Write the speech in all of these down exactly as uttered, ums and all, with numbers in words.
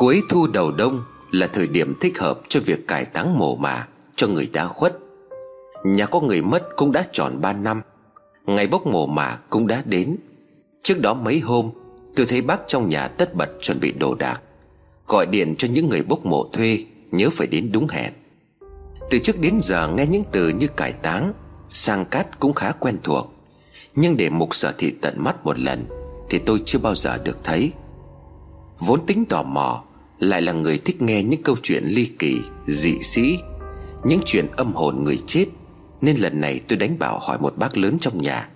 Cuối thu đầu đông là thời điểm thích hợp cho việc cải táng mồ mả cho người đã khuất. Nhà có người mất cũng đã tròn ba năm, ngày bốc mồ mả cũng đã đến. Trước đó mấy hôm tôi thấy bác trong nhà tất bật chuẩn bị đồ đạc, gọi điện cho những người bốc mộ thuê nhớ phải đến đúng hẹn. Từ trước đến giờ nghe những từ như cải táng, sang cát cũng khá quen thuộc, nhưng để mục sở thị tận mắt một lần thì tôi chưa bao giờ được thấy. Vốn tính tò mò, lại là người thích nghe những câu chuyện ly kỳ, dị sĩ, những chuyện âm hồn người chết, nên lần này tôi đánh bảo hỏi một bác lớn trong nhà.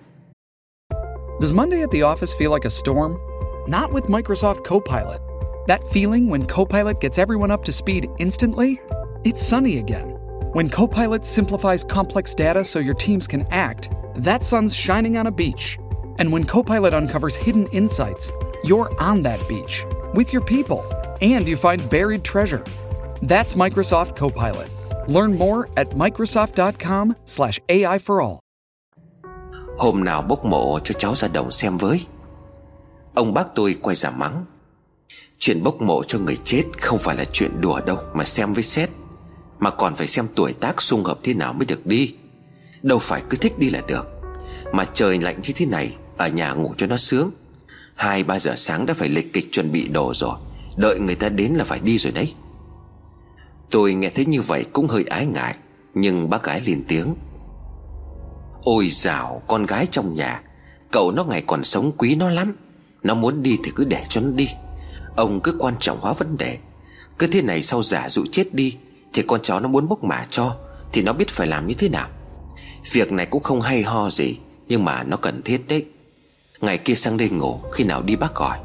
Does Monday at the office feel like a storm? Not with Microsoft Copilot. That feeling when Copilot gets everyone up to speed instantly? It's sunny again. When Copilot simplifies complex data so your teams can act, that sun's shining on a beach. And when Copilot uncovers hidden insights, you're on that beach with your people and you find buried treasure. That's Microsoft Copilot. Learn more at microsoft dot com slash a i for all. Hôm nào bốc mộ cho cháu ra đồng xem với. Ông bác tôi quay ra mắng. Chuyện bốc mộ cho người chết không phải là chuyện đùa đâu mà xem với xét, mà còn phải xem tuổi tác xung hợp thế nào mới được đi. Đâu phải cứ thích đi là được. Mà trời lạnh như thế này, ở nhà ngủ cho nó sướng. Hai ba giờ sáng đã phải lịch kịch chuẩn bị đồ rồi, đợi người ta đến là phải đi rồi đấy. Tôi nghe thấy như vậy cũng hơi ái ngại, nhưng bác gái liền tiếng. Ôi dào, con gái trong nhà, cậu nó ngày còn sống quý nó lắm. Nó muốn đi thì cứ để cho nó đi. Ông cứ quan trọng hóa vấn đề. Cứ thế này sau giả dụ chết đi thì con cháu nó muốn bốc mả cho thì nó biết phải làm như thế nào. Việc này cũng không hay ho gì, nhưng mà nó cần thiết đấy. Ngày kia sang đây ngủ, khi nào đi bác gọi.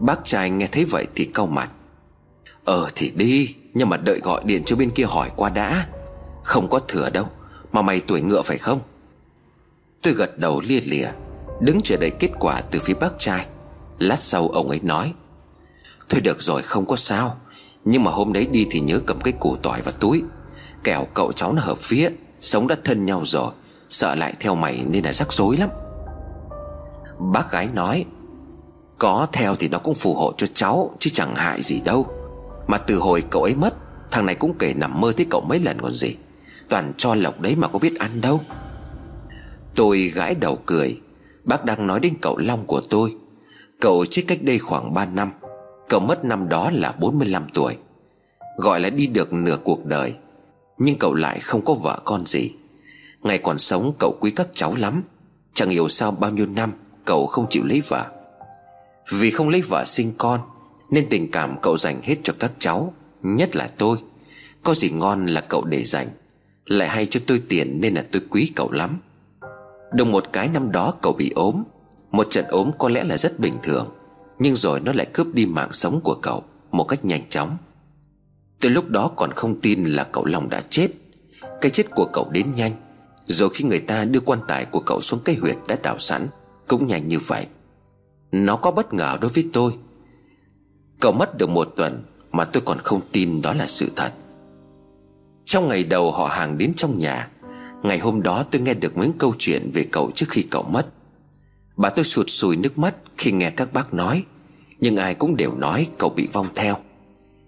Bác trai nghe thấy vậy thì cau mặt. Ờ thì đi, nhưng mà đợi gọi điện cho bên kia hỏi qua đã. Không có thừa đâu, mà mày tuổi ngựa phải không? Tôi gật đầu lia lịa, đứng chờ đợi kết quả từ phía bác trai. Lát sau ông ấy nói. Thôi được rồi, không có sao. Nhưng mà hôm đấy đi thì nhớ cầm cái củ tỏi vào túi, kẻo cậu cháu nó hợp phía. Sống đã thân nhau rồi, sợ lại theo mày nên là rắc rối lắm. Bác gái nói. Có theo thì nó cũng phù hộ cho cháu, chứ chẳng hại gì đâu. Mà từ hồi cậu ấy mất, thằng này cũng kể nằm mơ thấy cậu mấy lần còn gì. Toàn cho lộc đấy mà có biết ăn đâu. Tôi gãi đầu cười. Bác đang nói đến cậu Long của tôi. Cậu chết cách đây khoảng ba năm. Cậu mất năm đó là bốn mươi lăm tuổi. Gọi là đi được nửa cuộc đời, nhưng cậu lại không có vợ con gì. Ngày còn sống cậu quý các cháu lắm. Chẳng hiểu sao bao nhiêu năm cậu không chịu lấy vợ. Vì không lấy vợ sinh con nên tình cảm cậu dành hết cho các cháu, nhất là tôi. Có gì ngon là cậu để dành. Lại hay cho tôi tiền nên là tôi quý cậu lắm. Đồng một cái năm đó cậu bị ốm. Một trận ốm có lẽ là rất bình thường, nhưng rồi nó lại cướp đi mạng sống của cậu một cách nhanh chóng. Từ lúc đó còn không tin là cậu Long đã chết. Cái chết của cậu đến nhanh, rồi khi người ta đưa quan tài của cậu xuống cái huyệt đã đào sẵn cũng nhanh như vậy. Nó có bất ngờ đối với tôi. Cậu mất được một tuần mà tôi còn không tin đó là sự thật. Trong ngày đầu họ hàng đến trong nhà, ngày hôm đó tôi nghe được những câu chuyện về cậu trước khi cậu mất. Bà tôi sụt sùi nước mắt khi nghe các bác nói, nhưng ai cũng đều nói cậu bị vong theo,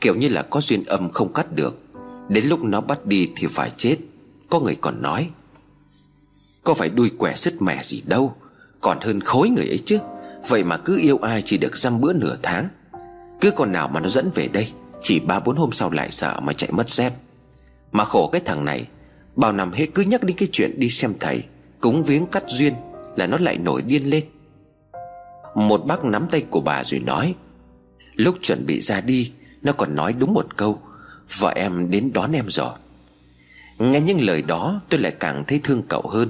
kiểu như là có duyên âm không cắt được, đến lúc nó bắt đi thì phải chết. Có người còn nói, có phải đuôi què sứt mẻ gì đâu, còn hơn khối người ấy chứ. Vậy mà cứ yêu ai chỉ được dăm bữa nửa tháng. Cứ con nào mà nó dẫn về đây, chỉ ba bốn hôm sau lại sợ mà chạy mất dép. Mà khổ cái thằng này, bao năm hết cứ nhắc đến cái chuyện đi xem thầy, cúng viếng cắt duyên là nó lại nổi điên lên. Một bác nắm tay của bà rồi nói, lúc chuẩn bị ra đi nó còn nói đúng một câu, vợ em đến đón em rồi. Nghe những lời đó tôi lại càng thấy thương cậu hơn.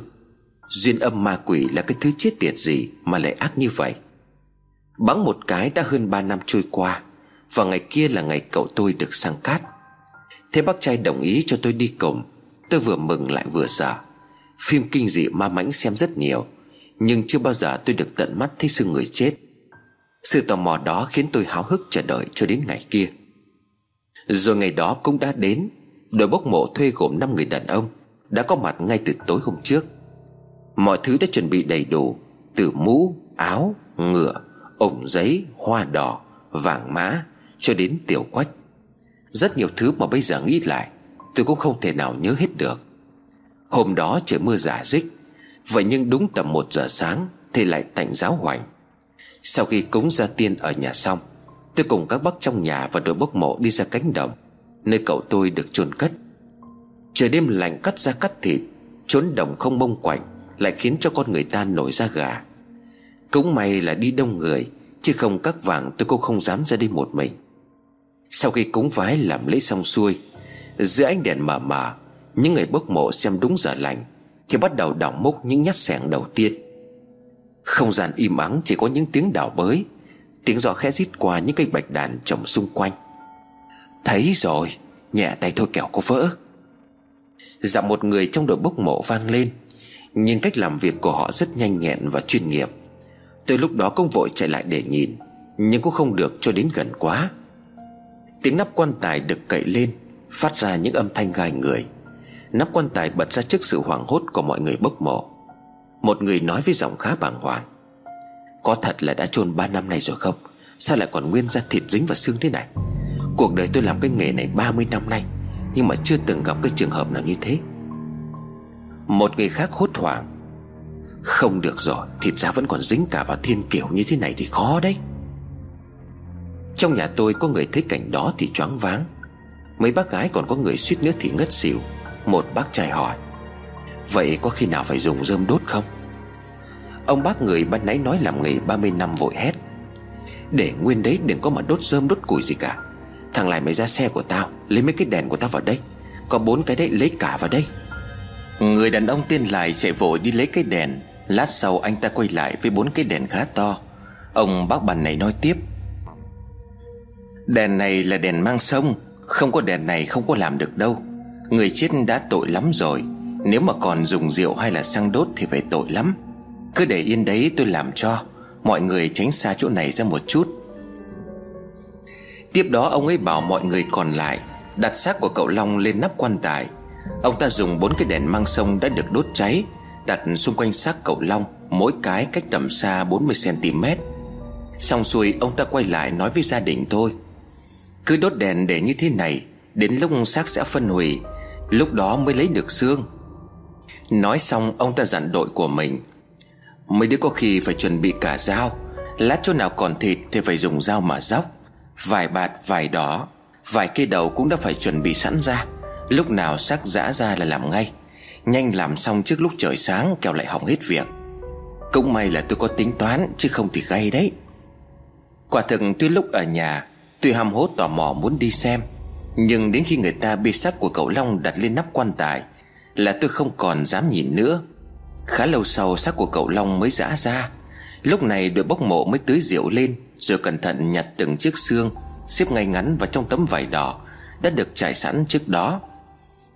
Duyên âm ma quỷ là cái thứ chết tiệt gì mà lại ác như vậy. Bẵng một cái đã hơn ba năm trôi qua, và ngày kia là ngày cậu tôi được sang cát. Thế bác trai đồng ý cho tôi đi cùng. Tôi vừa mừng lại vừa sợ. Phim kinh dị ma mãnh xem rất nhiều, nhưng chưa bao giờ tôi được tận mắt thấy xương người chết. Sự tò mò đó khiến tôi háo hức chờ đợi cho đến ngày kia. Rồi ngày đó cũng đã đến. Đội bốc mộ thuê gồm năm người đàn ông đã có mặt ngay từ tối hôm trước. Mọi thứ đã chuẩn bị đầy đủ, từ mũ, áo, ngựa, ổng giấy, hoa đỏ, vàng mã, cho đến Tiểu Quách. Rất nhiều thứ mà bây giờ nghĩ lại tôi cũng không thể nào nhớ hết được. Hôm đó trời mưa rả rích, vậy nhưng đúng tầm một giờ sáng thầy lại tạnh giáo hoành. Sau khi cúng gia tiên ở nhà xong, tôi cùng các bác trong nhà và đội bốc mộ đi ra cánh đồng, nơi cậu tôi được chôn cất. Trời đêm lạnh cắt da cắt thịt, chốn đồng không mông quạnh lại khiến cho con người ta nổi da gà. Cũng may là đi đông người, chứ không các vàng tôi cũng không dám ra đi một mình. Sau khi cúng vái làm lễ xong xuôi, giữa ánh đèn mờ mờ, những người bốc mộ xem đúng giờ lành thì bắt đầu đào múc những nhát xẻng đầu tiên. Không gian im ắng, chỉ có những tiếng đào bới, tiếng gió khẽ rít qua những cây bạch đàn trồng xung quanh. Thấy rồi, nhẹ tay thôi kẻo có vỡ. Giọng một người trong đội bốc mộ vang lên. Nhìn cách làm việc của họ rất nhanh nhẹn và chuyên nghiệp. Tôi lúc đó cũng vội chạy lại để nhìn, nhưng cũng không được cho đến gần quá. Tiếng nắp quan tài được cậy lên phát ra những âm thanh gai người. Nắp quan tài bật ra trước sự hoảng hốt của mọi người bốc mộ. Một người nói với giọng khá bàng hoàng: "Có thật là đã chôn ba năm nay rồi không? Sao lại còn nguyên da thịt dính và xương thế này? Cuộc đời tôi làm cái nghề này ba mươi năm nay, nhưng mà chưa từng gặp cái trường hợp nào như thế." Một người khác hốt hoảng: "Không được rồi, thịt da vẫn còn dính cả vào thiên kiểu như thế này thì khó đấy." Trong nhà tôi có người thấy cảnh đó thì choáng váng. Mấy bác gái còn có người suýt nữa thì ngất xỉu. Một bác trai hỏi: "Vậy có khi nào phải dùng rơm đốt không?" Ông bác người ban nãy nói làm nghề ba mươi năm vội hét: "Để nguyên đấy, đừng có mà đốt rơm đốt củi gì cả. Thằng lại mày ra xe của tao, lấy mấy cái đèn của tao vào đây. Có bốn cái đấy, lấy cả vào đây." Người đàn ông tên Lại chạy vội đi lấy cái đèn. Lát sau anh ta quay lại với bốn cái đèn khá to. Ông bác bàn này nói tiếp: "Đèn này là đèn mang sông, không có đèn này không có làm được đâu. Người chết đã tội lắm rồi, nếu mà còn dùng rượu hay là xăng đốt thì phải tội lắm. Cứ để yên đấy tôi làm cho. Mọi người tránh xa chỗ này ra một chút." Tiếp đó ông ấy bảo mọi người còn lại đặt xác của cậu Long lên nắp quan tài. Ông ta dùng bốn cái đèn mang sông đã được đốt cháy đặt xung quanh xác cậu Long, mỗi cái cách tầm xa bốn mươi xen-ti-mét. Xong xuôi ông ta quay lại nói với gia đình tôi: "Cứ đốt đèn để như thế này, đến lúc xác sẽ phân hủy, lúc đó mới lấy được xương." Nói xong ông ta dặn đội của mình: "Mấy đứa có khi phải chuẩn bị cả dao. Lát chỗ nào còn thịt thì phải dùng dao mà róc. Vải bạt, vải đỏ, vải cây đầu cũng đã phải chuẩn bị sẵn ra. Lúc nào xác giã ra là làm ngay. Nhanh làm xong trước lúc trời sáng, kẻo lại hỏng hết việc. Cũng may là tôi có tính toán, chứ không thì gay đấy." Quả thực tuy lúc ở nhà tôi hăm hố tò mò muốn đi xem, nhưng đến khi người ta bê xác của cậu Long đặt lên nắp quan tài là tôi không còn dám nhìn nữa. Khá lâu sau xác của cậu Long mới giã ra. Lúc này đội bốc mộ mới tưới rượu lên, rồi cẩn thận nhặt từng chiếc xương, xếp ngay ngắn vào trong tấm vải đỏ đã được trải sẵn trước đó.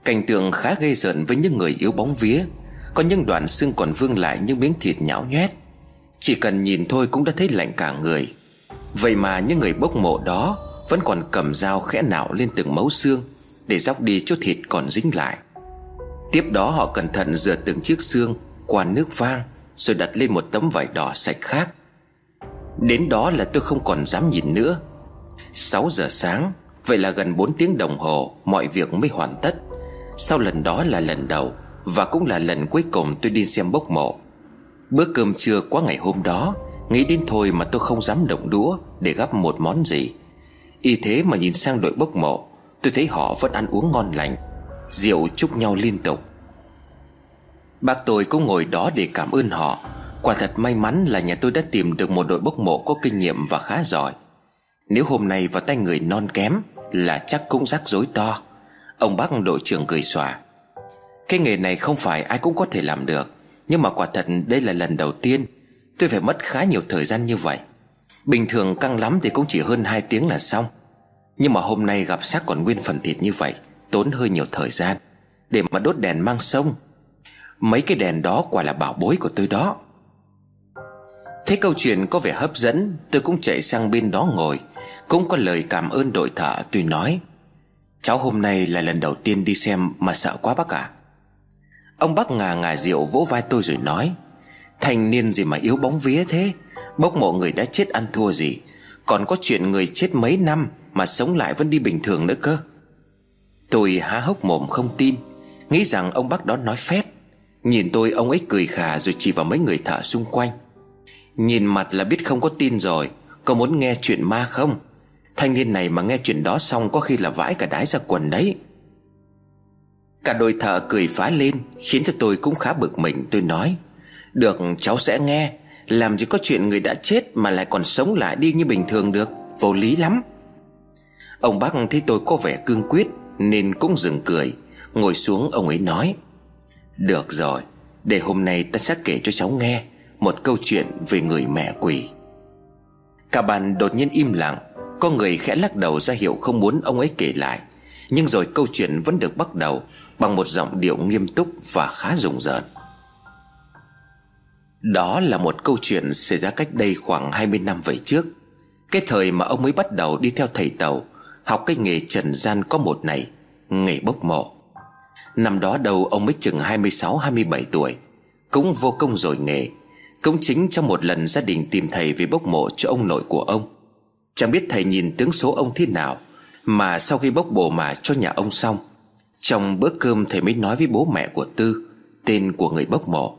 Cảnh tượng khá ghê rợn với những người yếu bóng vía. Có những đoạn xương còn vương lại những miếng thịt nhão nhoét, chỉ cần nhìn thôi cũng đã thấy lạnh cả người. Vậy mà những người bốc mộ đó vẫn còn cầm dao khẽ nạo lên từng mấu xương để róc đi chút thịt còn dính lại. Tiếp đó họ cẩn thận rửa từng chiếc xương qua nước vang, rồi đặt lên một tấm vải đỏ sạch khác. Đến đó là tôi không còn dám nhìn nữa. Sáu giờ sáng, vậy là gần bốn tiếng đồng hồ mọi việc mới hoàn tất. Sau lần đó là lần đầu và cũng là lần cuối cùng tôi đi xem bốc mộ. Bữa cơm trưa qua ngày hôm đó, nghĩ đến thôi mà tôi không dám động đũa để gắp một món gì. Y thế mà nhìn sang đội bốc mộ, tôi thấy họ vẫn ăn uống ngon lành, rượu chúc nhau liên tục. Bác tôi cũng ngồi đó để cảm ơn họ. Quả thật may mắn là nhà tôi đã tìm được một đội bốc mộ có kinh nghiệm và khá giỏi. Nếu hôm nay vào tay người non kém là chắc cũng rắc rối to. Ông bác đội trưởng cười xòa: "Cái nghề này không phải ai cũng có thể làm được, nhưng mà quả thật đây là lần đầu tiên tôi phải mất khá nhiều thời gian như vậy. Bình thường căng lắm thì cũng chỉ hơn hai tiếng là xong, nhưng mà hôm nay gặp xác còn nguyên phần thịt như vậy, tốn hơi nhiều thời gian để mà đốt đèn mang sông. Mấy cái đèn đó quả là bảo bối của tôi đó." Thấy câu chuyện có vẻ hấp dẫn, tôi cũng chạy sang bên đó ngồi, cũng có lời cảm ơn đội thợ. Tôi nói: "Cháu hôm nay là lần đầu tiên đi xem mà sợ quá bác ạ." Ông bác ngà ngà rượu vỗ vai tôi rồi nói: "Thanh niên gì mà yếu bóng vía thế, bốc mộ người đã chết ăn thua gì. Còn có chuyện người chết mấy năm mà sống lại vẫn đi bình thường nữa cơ. Tôi há hốc mồm không tin, nghĩ rằng ông bác đó nói phét. Nhìn tôi, ông ấy cười khà rồi chỉ vào mấy người thợ xung quanh. Nhìn mặt là biết không có tin rồi. Có muốn nghe chuyện ma không? Thanh niên này mà nghe chuyện đó xong có khi là vãi cả đái ra quần đấy. Cả đội thợ cười phá lên, khiến cho tôi cũng khá bực mình. Tôi nói: được, cháu sẽ nghe. Làm gì có chuyện người đã chết mà lại còn sống lại đi như bình thường được, vô lý lắm. Ông bác thấy tôi có vẻ cương quyết nên cũng dừng cười, ngồi xuống. Ông ấy nói: được rồi, để hôm nay ta sẽ kể cho cháu nghe một câu chuyện về người mẹ quỷ. Cả bàn đột nhiên im lặng. Có người khẽ lắc đầu ra hiệu không muốn ông ấy kể lại. Nhưng rồi câu chuyện vẫn được bắt đầu bằng một giọng điệu nghiêm túc và khá rùng rợn. Đó là một câu chuyện xảy ra cách đây khoảng hai mươi năm về trước, cái thời mà ông mới bắt đầu đi theo thầy Tàu học cái nghề trần gian có một này, nghề bốc mộ. Năm đó đầu ông mới chừng hai mươi sáu hai mươi bảy tuổi, cũng vô công rồi nghề. Cũng chính trong một lần gia đình tìm thầy về bốc mộ cho ông nội của ông. Chẳng biết thầy nhìn tướng số ông thế nào mà sau khi bốc bổ mà cho nhà ông xong, trong bữa cơm thầy mới nói với bố mẹ của Tư, tên của người bốc mộ: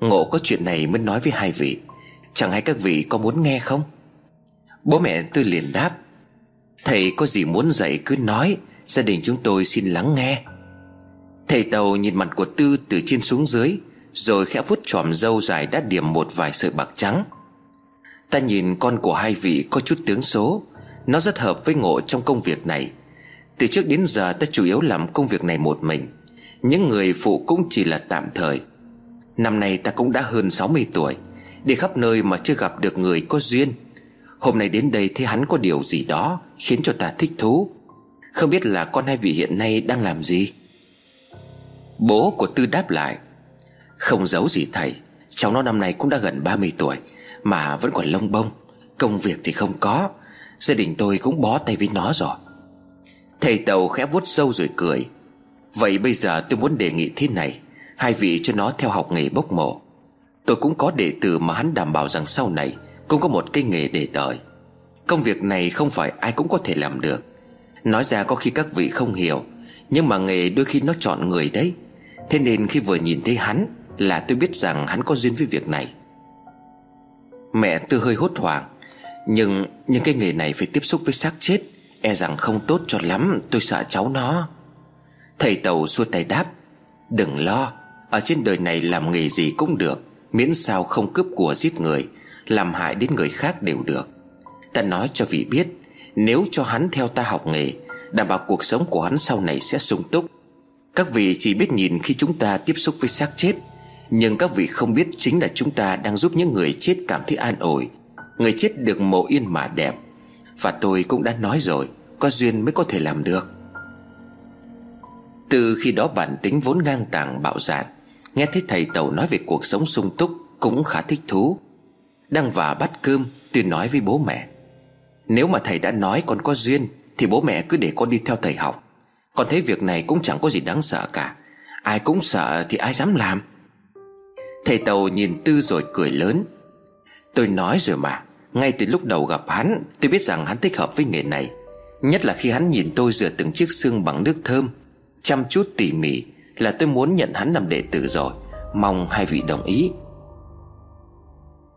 ngộ có chuyện này mới nói với hai vị, chẳng hay các vị có muốn nghe không? Bố mẹ Tư liền đáp: thầy có gì muốn dạy cứ nói, gia đình chúng tôi xin lắng nghe. Thầy Tàu nhìn mặt của Tư từ trên xuống dưới, rồi khẽ vuốt chòm râu dài đã điểm một vài sợi bạc trắng: ta nhìn con của hai vị có chút tướng số, nó rất hợp với ngộ trong công việc này. Từ trước đến giờ ta chủ yếu làm công việc này một mình, những người phụ cũng chỉ là tạm thời. Năm nay ta cũng đã hơn sáu mươi tuổi, đi khắp nơi mà chưa gặp được người có duyên. Hôm nay đến đây thấy hắn có điều gì đó khiến cho ta thích thú. Không biết là con hai vị hiện nay đang làm gì? Bố của Tư đáp lại: không giấu gì thầy, cháu nó năm nay cũng đã gần ba mươi tuổi mà vẫn còn lông bông, công việc thì không có, gia đình tôi cũng bó tay với nó rồi. Thầy Tàu khẽ vuốt râu rồi cười: vậy bây giờ tôi muốn đề nghị thế này, hai vị cho nó theo học nghề bốc mộ. Tôi cũng có đệ tử mà hắn đảm bảo rằng sau này cũng có một cái nghề để đời. Công việc này không phải ai cũng có thể làm được. Nói ra có khi các vị không hiểu, nhưng mà nghề đôi khi nó chọn người đấy. Thế nên khi vừa nhìn thấy hắn là tôi biết rằng hắn có duyên với việc này. Mẹ Tư hơi hốt hoảng: Nhưng nhưng cái nghề này phải tiếp xúc với xác chết, e rằng không tốt cho lắm, tôi sợ cháu nó. Thầy Tàu xua tay đáp: đừng lo, ở trên đời này làm nghề gì cũng được, miễn sao không cướp của giết người, làm hại đến người khác đều được. Ta nói cho vị biết, nếu cho hắn theo ta học nghề, đảm bảo cuộc sống của hắn sau này sẽ sung túc. Các vị chỉ biết nhìn khi chúng ta tiếp xúc với xác chết, nhưng các vị không biết chính là chúng ta đang giúp những người chết cảm thấy an ủi, người chết được mộ yên mà đẹp. Và tôi cũng đã nói rồi, có duyên mới có thể làm được. Từ khi đó bản tính vốn ngang tàng bạo dạn, nghe thấy thầy Tàu nói về cuộc sống sung túc cũng khá thích thú. Đang vào bát cơm, tôi nói với bố mẹ: nếu mà thầy đã nói còn có duyên thì bố mẹ cứ để con đi theo thầy học. Con thấy việc này cũng chẳng có gì đáng sợ cả, ai cũng sợ thì ai dám làm. Thầy Tàu nhìn Tư rồi cười lớn: tôi nói rồi mà, ngay từ lúc đầu gặp hắn tôi biết rằng hắn thích hợp với nghề này. Nhất là khi hắn nhìn tôi rửa từng chiếc xương bằng nước thơm, chăm chút tỉ mỉ, là tôi muốn nhận hắn làm đệ tử rồi. Mong hai vị đồng ý.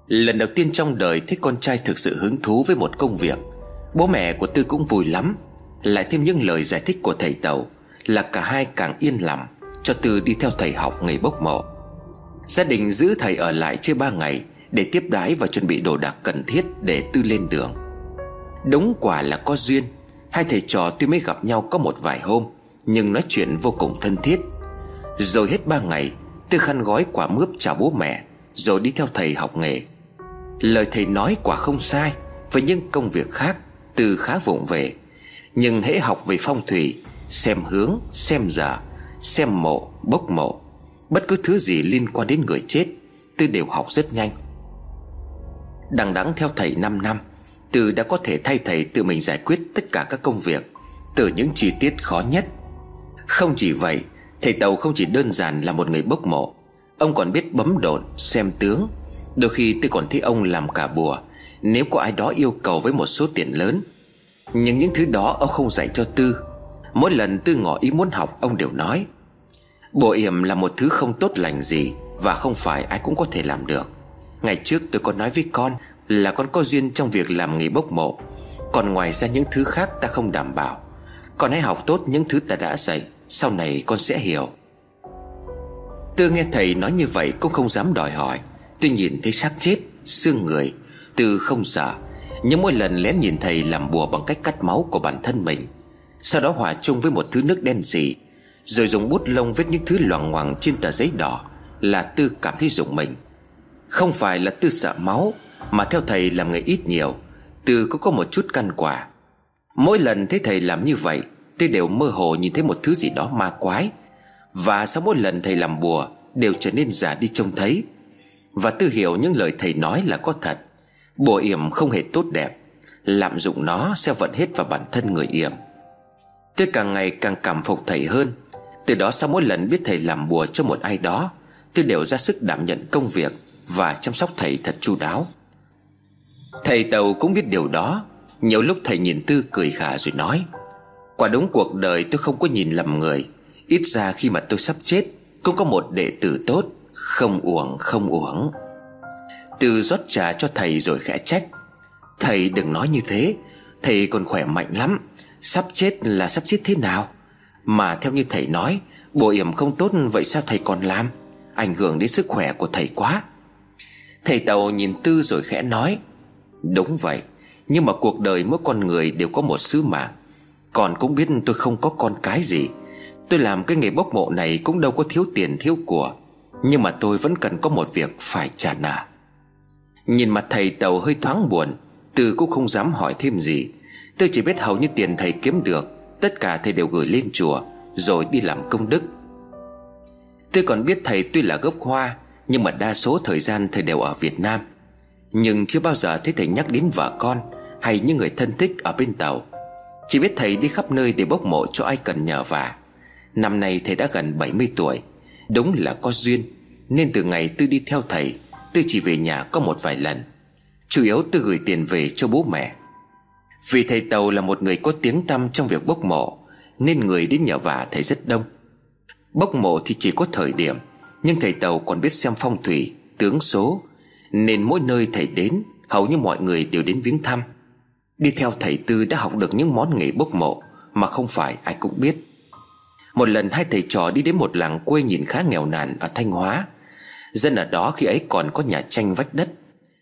Lần đầu tiên trong đời thấy con trai thực sự hứng thú với một công việc, bố mẹ của Tư cũng vui lắm. Lại thêm những lời giải thích của thầy Tàu là cả hai càng yên lòng cho Tư đi theo thầy học nghề bốc mộ. Gia đình giữ thầy ở lại chưa ba ngày để tiếp đái và chuẩn bị đồ đạc cần thiết để Tư lên đường. Đúng quả là có duyên, hai thầy trò tuy mới gặp nhau có một vài hôm nhưng nói chuyện vô cùng thân thiết. Rồi hết ba ngày, Tư khăn gói quả mướp chào bố mẹ rồi đi theo thầy học nghề. Lời thầy nói quả không sai, với những công việc khác Tư khá vụng về, nhưng hễ học về phong thủy, xem hướng, xem giờ, xem mộ, bốc mộ, bất cứ thứ gì liên quan đến người chết, Tư đều học rất nhanh. Đằng đẵng theo thầy năm năm, Tư đã có thể thay thầy tự mình giải quyết tất cả các công việc, từ những chi tiết khó nhất. Không chỉ vậy, thầy Tàu không chỉ đơn giản là một người bốc mộ, ông còn biết bấm độn, xem tướng. Đôi khi tôi còn thấy ông làm cả bùa, nếu có ai đó yêu cầu với một số tiền lớn. Nhưng những thứ đó ông không dạy cho Tư. Mỗi lần Tư ngỏ ý muốn học, ông đều nói bùa yểm là một thứ không tốt lành gì và không phải ai cũng có thể làm được. Ngày trước tôi có nói với con là con có duyên trong việc làm nghề bốc mộ, còn ngoài ra những thứ khác ta không đảm bảo. Con hãy học tốt những thứ ta đã dạy, sau này con sẽ hiểu. Tư nghe thầy nói như vậy cũng không dám đòi hỏi. Tuy nhìn thấy xác chết, xương người, Tư không sợ, nhưng mỗi lần lén nhìn thầy làm bùa bằng cách cắt máu của bản thân mình, sau đó hòa chung với một thứ nước đen sì, rồi dùng bút lông viết những thứ loằng ngoằng trên tờ giấy đỏ, là Tư cảm thấy rùng mình. Không phải là Tư sợ máu, mà theo thầy làm nghề ít nhiều, Tư cũng có một chút căn quả. Mỗi lần thấy thầy làm như vậy, Tư đều mơ hồ nhìn thấy một thứ gì đó ma quái, và sau mỗi lần thầy làm bùa đều trở nên già đi trông thấy. Và Tư hiểu những lời thầy nói là có thật. Bùa yểm không hề tốt đẹp, lạm dụng nó sẽ vận hết vào bản thân người yểm. Tư càng ngày càng cảm phục thầy hơn. Từ đó sau mỗi lần biết thầy làm bùa cho một ai đó, Tư đều ra sức đảm nhận công việc và chăm sóc thầy thật chu đáo. Thầy Tàu cũng biết điều đó. Nhiều lúc thầy nhìn Tư cười khà rồi nói: quả đúng cuộc đời tôi không có nhìn lầm người. Ít ra khi mà tôi sắp chết cũng có một đệ tử tốt, không uổng không uổng. Tư rót trà cho thầy rồi khẽ trách: thầy đừng nói như thế, thầy còn khỏe mạnh lắm. Sắp chết là sắp chết thế nào? Mà theo như thầy nói, bùa yểm không tốt, vậy sao thầy còn làm? Ảnh hưởng đến sức khỏe của thầy quá. Thầy Tàu nhìn Tư rồi khẽ nói: đúng vậy, nhưng mà cuộc đời mỗi con người đều có một sứ mạng. Còn cũng biết tôi không có con cái gì. Tôi làm cái nghề bốc mộ này cũng đâu có thiếu tiền thiếu của, nhưng mà tôi vẫn cần có một việc phải trả nợ. Nhìn mặt thầy Tàu hơi thoáng buồn, Tư cũng không dám hỏi thêm gì. Tôi chỉ biết hầu như tiền thầy kiếm được, tất cả thầy đều gửi lên chùa rồi đi làm công đức. Tôi còn biết thầy tuy là gốc Hoa, nhưng mà đa số thời gian thầy đều ở Việt Nam, nhưng chưa bao giờ thấy thầy nhắc đến vợ con hay những người thân thích ở bên Tàu. Chỉ biết thầy đi khắp nơi để bốc mộ cho ai cần nhờ vả. Năm nay thầy đã gần bảy mươi tuổi, đúng là có duyên. Nên từ ngày Tư đi theo thầy, Tư chỉ về nhà có một vài lần, chủ yếu Tư gửi tiền về cho bố mẹ. Vì thầy Tàu là một người có tiếng tăm trong việc bốc mộ, nên người đến nhờ vả thầy rất đông. Bốc mộ thì chỉ có thời điểm, nhưng thầy Tàu còn biết xem phong thủy, tướng số, nên mỗi nơi thầy đến, hầu như mọi người đều đến viếng thăm. Đi theo thầy, Tư đã học được những món nghề bốc mộ mà không phải ai cũng biết. Một lần hai thầy trò đi đến một làng quê nhìn khá nghèo nàn ở Thanh Hóa. Dân ở đó khi ấy còn có nhà tranh vách đất,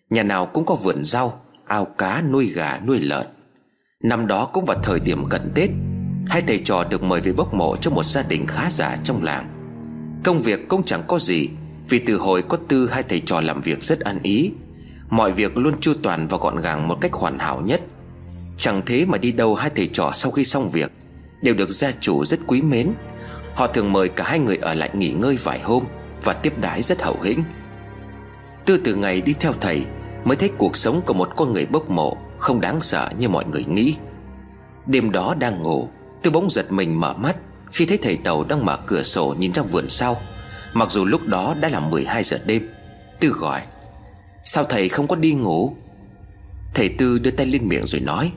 nhà nào cũng có vườn rau, ao cá, nuôi gà, nuôi lợn. Năm đó cũng vào thời điểm cận Tết, hai thầy trò được mời về bốc mộ cho một gia đình khá giả trong làng. Công việc cũng chẳng có gì, vì từ hồi có Tư hai thầy trò làm việc rất ăn ý, mọi việc luôn chu toàn và gọn gàng một cách hoàn hảo nhất. Chẳng thế mà đi đâu hai thầy trò sau khi xong việc đều được gia chủ rất quý mến. Họ thường mời cả hai người ở lại nghỉ ngơi vài hôm và tiếp đái rất hậu hĩnh. Tư từ ngày đi theo thầy mới thấy cuộc sống của một con người bốc mộ không đáng sợ như mọi người nghĩ. Đêm đó đang ngủ, Tư bỗng giật mình mở mắt khi thấy thầy Tàu đang mở cửa sổ nhìn ra vườn sau. Mặc dù lúc đó đã là mười hai giờ đêm. Tư gọi: sao thầy không có đi ngủ? Thầy Tư đưa tay lên miệng rồi nói: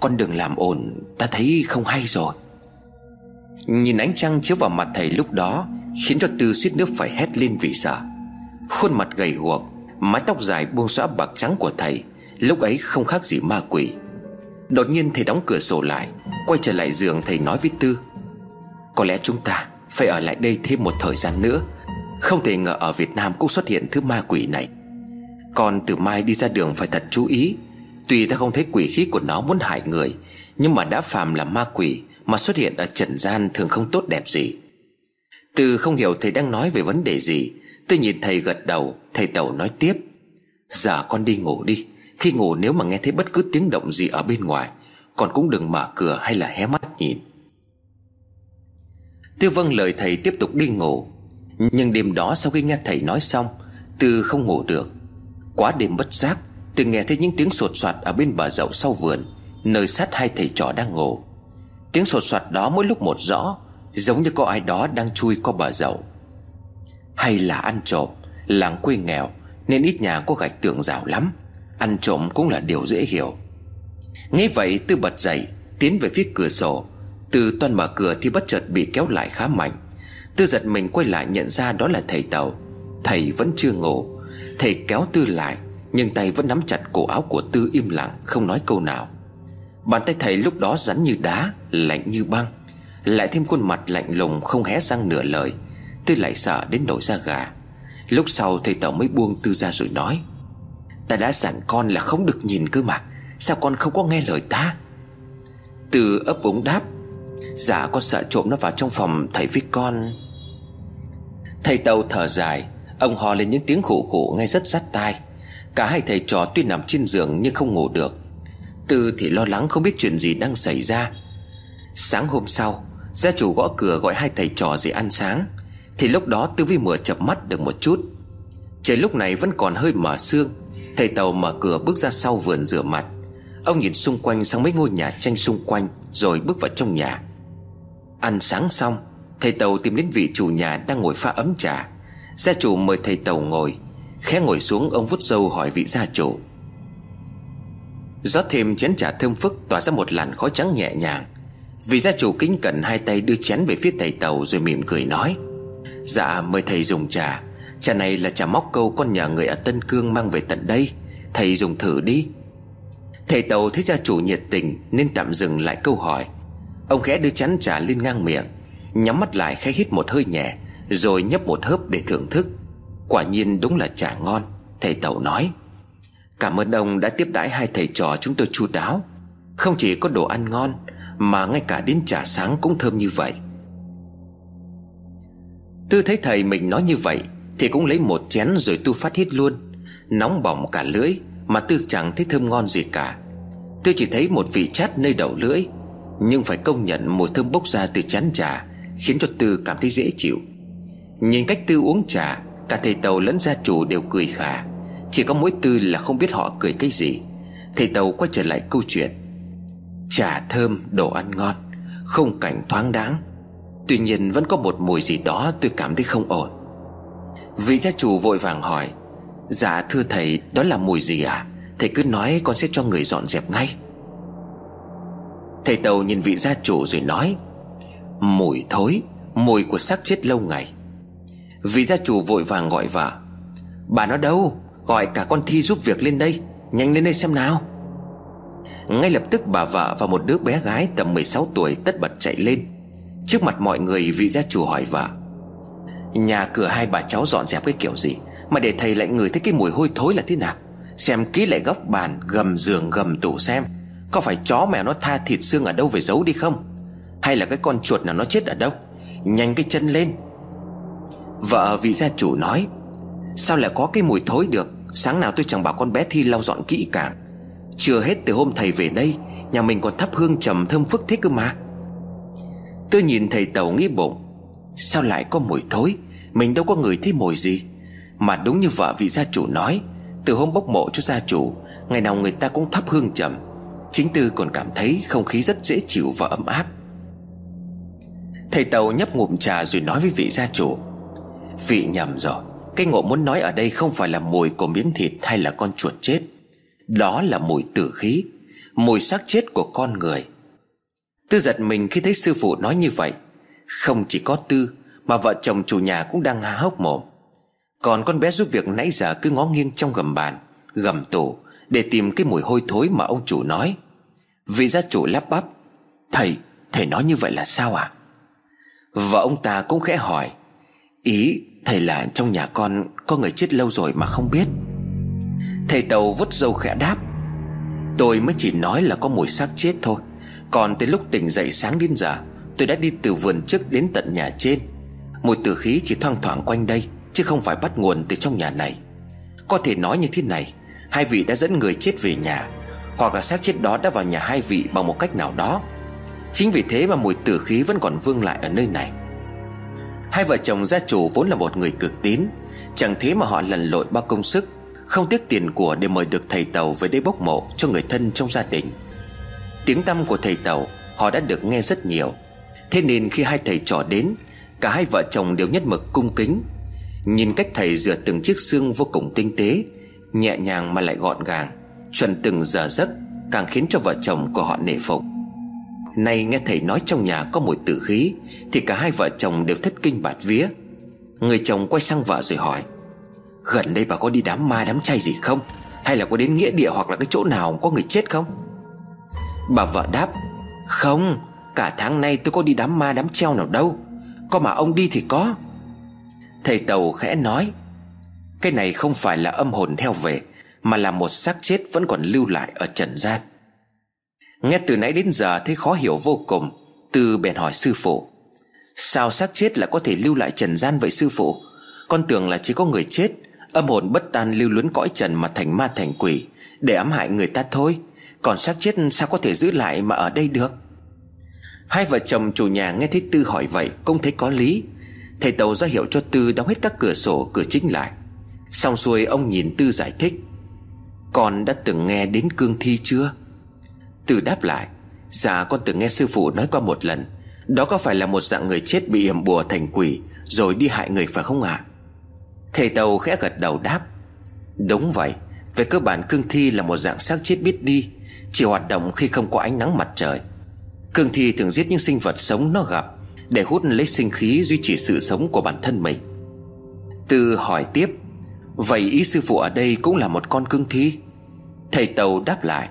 con đừng làm ồn, ta thấy không hay rồi. Nhìn ánh trăng chiếu vào mặt thầy lúc đó khiến cho Tư suýt nữa phải hét lên vì sợ. Khuôn mặt gầy guộc, mái tóc dài buông xõa bạc trắng của thầy lúc ấy không khác gì ma quỷ. Đột nhiên thầy đóng cửa sổ lại, quay trở lại giường. Thầy nói với Tư: có lẽ chúng ta phải ở lại đây thêm một thời gian nữa. Không thể ngờ ở Việt Nam cũng xuất hiện thứ ma quỷ này. Còn từ mai đi ra đường phải thật chú ý. Tuy ta không thấy quỷ khí của nó muốn hại người, nhưng mà đã phàm là ma quỷ mà xuất hiện ở trần gian thường không tốt đẹp gì. Tư không hiểu thầy đang nói về vấn đề gì. Tư nhìn thầy gật đầu. Thầy Tàu nói tiếp: giờ con đi ngủ đi. Khi ngủ nếu mà nghe thấy bất cứ tiếng động gì ở bên ngoài, con cũng đừng mở cửa hay là hé mắt nhìn. Tư vâng lời thầy tiếp tục đi ngủ. Nhưng đêm đó sau khi nghe thầy nói xong, Tư không ngủ được. Quá đêm bất giác, Tư nghe thấy những tiếng sột soạt ở bên bờ dậu sau vườn, nơi sát hai thầy trò đang ngủ. Tiếng sột soạt đó mỗi lúc một rõ, giống như có ai đó đang chui qua bờ dậu. Hay là ăn trộm? Làng quê nghèo nên ít nhà có gạch tường rào lắm, ăn trộm cũng là điều dễ hiểu. Nghĩ vậy Tư bật dậy tiến về phía cửa sổ. Tư toan mở cửa thì bất chợt bị kéo lại khá mạnh. Tư giật mình quay lại nhận ra đó là thầy Tàu. Thầy vẫn chưa ngủ. Thầy kéo Tư lại nhưng tay vẫn nắm chặt cổ áo của Tư, im lặng không nói câu nào. Bàn tay thầy lúc đó rắn như đá, lạnh như băng, lại thêm khuôn mặt lạnh lùng không hé răng nửa lời. Tư lại sợ đến nổi da gà. Lúc sau thầy Tàu mới buông Tư ra rồi nói: "Ta đã dặn con là không được nhìn cơ mà, sao con không có nghe lời ta?" Tư ấp úng đáp: "Dạ con sợ trộm nó vào trong phòng thầy với con." Thầy Tàu thở dài. Ông hò lên những tiếng khụ khụ nghe rất rát tai. Cả hai thầy trò tuy nằm trên giường nhưng không ngủ được. Tư thì lo lắng không biết chuyện gì đang xảy ra. Sáng hôm sau, gia chủ gõ cửa gọi hai thầy trò dậy ăn sáng. Thì lúc đó Tư vi mở chập mắt được một chút. Trời lúc này vẫn còn hơi mờ sương. Thầy Tàu mở cửa bước ra sau vườn rửa mặt. Ông nhìn xung quanh sang mấy ngôi nhà tranh xung quanh rồi bước vào trong nhà. Ăn sáng xong, thầy Tàu tìm đến vị chủ nhà đang ngồi pha ấm trà. Gia chủ mời thầy Tàu ngồi. Khẽ ngồi xuống, ông vuốt râu hỏi vị gia chủ. Rót thêm chén trà thơm phức tỏa ra một làn khói trắng nhẹ nhàng. Vị gia chủ kính cẩn hai tay đưa chén về phía thầy Tàu rồi mỉm cười nói: "Dạ mời thầy dùng trà. Trà này là trà móc câu con nhà người ở Tân Cương mang về tận đây. Thầy dùng thử đi." Thầy Tàu thấy gia chủ nhiệt tình nên tạm dừng lại câu hỏi. Ông khẽ đưa chén trà lên ngang miệng, nhắm mắt lại khẽ hít một hơi nhẹ rồi nhấp một hớp để thưởng thức. Quả nhiên đúng là trà ngon. Thầy Tàu nói: "Cảm ơn ông đã tiếp đãi hai thầy trò chúng tôi chu đáo. Không chỉ có đồ ăn ngon mà ngay cả đến trà sáng cũng thơm như vậy." Tư thấy thầy mình nói như vậy thì cũng lấy một chén rồi Tư phát hít luôn. Nóng bỏng cả lưỡi mà Tư chẳng thấy thơm ngon gì cả. Tư chỉ thấy một vị chát nơi đầu lưỡi, nhưng phải công nhận mùi thơm bốc ra từ chén trà khiến cho Tư cảm thấy dễ chịu. Nhìn cách Tư uống trà, cả thầy Tàu lẫn gia chủ đều cười khà. Chỉ có mỗi Tư là không biết họ cười cái gì. Thầy Tàu quay trở lại câu chuyện: "Trà thơm, đồ ăn ngon, không cảnh thoáng đáng. Tuy nhiên vẫn có một mùi gì đó tôi cảm thấy không ổn." Vị gia chủ vội vàng hỏi: "Dạ thưa thầy, đó là mùi gì à? Thầy cứ nói con sẽ cho người dọn dẹp ngay." Thầy Tàu nhìn vị gia chủ rồi nói: "Mùi thối, mùi của xác chết lâu ngày." Vị gia chủ vội vàng gọi vào: "Bà nó đâu? Gọi cả con Thi giúp việc lên đây, nhanh lên đây xem nào." Ngay lập tức bà vợ và một đứa bé gái tầm mười sáu tuổi tất bật chạy lên. Trước mặt mọi người, vị gia chủ hỏi vợ: "Nhà cửa hai bà cháu dọn dẹp cái kiểu gì mà để thầy lại ngửi thấy cái mùi hôi thối là thế nào? Xem kỹ lại góc bàn, gầm giường, gầm tủ xem có phải chó mèo nó tha thịt xương ở đâu về giấu đi không, hay là cái con chuột nào nó chết ở đâu. Nhanh cái chân lên." Vợ vị gia chủ nói: "Sao lại có cái mùi thối được? Sáng nào tôi chẳng bảo con bé Thi lau dọn kỹ càng. Chưa hết, từ hôm thầy về đây nhà mình còn thắp hương trầm thơm phức thế cơ mà." Tôi nhìn thầy Tàu nghĩ bụng: "Sao lại có mùi thối? Mình đâu có ngửi thấy mùi gì." Mà đúng như vợ vị gia chủ nói, từ hôm bốc mộ cho gia chủ, ngày nào người ta cũng thắp hương trầm. Chính Tư còn cảm thấy không khí rất dễ chịu và ấm áp. Thầy Tàu nhấp ngụm trà rồi nói với vị gia chủ: "Vị nhầm rồi. Cái ngộ muốn nói ở đây không phải là mùi của miếng thịt hay là con chuột chết. Đó là mùi tử khí, mùi xác chết của con người." Tư giật mình khi thấy sư phụ nói như vậy. Không chỉ có Tư mà vợ chồng chủ nhà cũng đang há hốc mồm. Còn con bé giúp việc nãy giờ cứ ngó nghiêng trong gầm bàn, gầm tủ để tìm cái mùi hôi thối mà ông chủ nói. Vị gia chủ lắp bắp: "Thầy, thầy nói như vậy là sao à?" Vợ ông ta cũng khẽ hỏi: "Ý thầy là trong nhà con có người chết lâu rồi mà không biết." Thầy Tàu vuốt râu khẽ đáp: "Tôi mới chỉ nói là có mùi xác chết thôi. Còn tới lúc tỉnh dậy sáng đến giờ, tôi đã đi từ vườn trước đến tận nhà trên. Mùi tử khí chỉ thoang thoảng quanh đây chứ không phải bắt nguồn từ trong nhà này. Có thể nói như thế này: hai vị đã dẫn người chết về nhà, hoặc là xác chết đó đã vào nhà hai vị bằng một cách nào đó. Chính vì thế mà mùi tử khí vẫn còn vương lại ở nơi này." Hai vợ chồng gia chủ vốn là một người cực tín, chẳng thế mà họ lặn lội bao công sức, không tiếc tiền của để mời được thầy Tàu về đây bốc mộ cho người thân trong gia đình. Tiếng tăm của thầy Tàu họ đã được nghe rất nhiều, thế nên khi hai thầy trò đến, cả hai vợ chồng đều nhất mực cung kính. Nhìn cách thầy rửa từng chiếc xương vô cùng tinh tế, nhẹ nhàng mà lại gọn gàng, chuẩn từng giờ giấc, càng khiến cho vợ chồng của họ nể phục. Nay nghe thầy nói trong nhà có mùi tử khí thì cả hai vợ chồng đều thất kinh bạt vía. Người chồng quay sang vợ rồi hỏi: gần đây bà có đi đám ma đám chay gì không? Hay là có đến nghĩa địa hoặc là cái chỗ nào có người chết không? Bà vợ đáp: không, cả tháng nay tôi có đi đám ma đám treo nào đâu, có mà ông đi thì có. Thầy Tàu khẽ nói: cái này không phải là âm hồn theo về, mà là một xác chết vẫn còn lưu lại ở trần gian. Nghe từ nãy đến giờ thấy khó hiểu vô cùng, Tư bèn hỏi sư phụ: sao xác chết là có thể lưu lại trần gian vậy sư phụ? Con tưởng là chỉ có người chết, âm hồn bất tan lưu luyến cõi trần mà thành ma thành quỷ để ám hại người ta thôi, còn xác chết sao có thể giữ lại mà ở đây được? Hai vợ chồng chủ nhà nghe thấy Tư hỏi vậy cũng thấy có lý. Thầy Tàu ra hiệu cho Tư đóng hết các cửa sổ cửa chính lại. Xong xuôi ông nhìn Tư giải thích: con đã từng nghe đến cương thi chưa? Tư đáp lại: dạ, con từng nghe sư phụ nói qua một lần. Đó có phải là một dạng người chết bị yểm bùa thành quỷ rồi đi hại người phải không ạ? À? Thầy Tàu khẽ gật đầu đáp: đúng vậy, về cơ bản cương thi là một dạng xác chết biết đi, chỉ hoạt động khi không có ánh nắng mặt trời. Cương thi thường giết những sinh vật sống nó gặp để hút lấy sinh khí duy trì sự sống của bản thân mình. Tư hỏi tiếp: vậy ý sư phụ ở đây cũng là một con cương thi? Thầy Tàu đáp lại: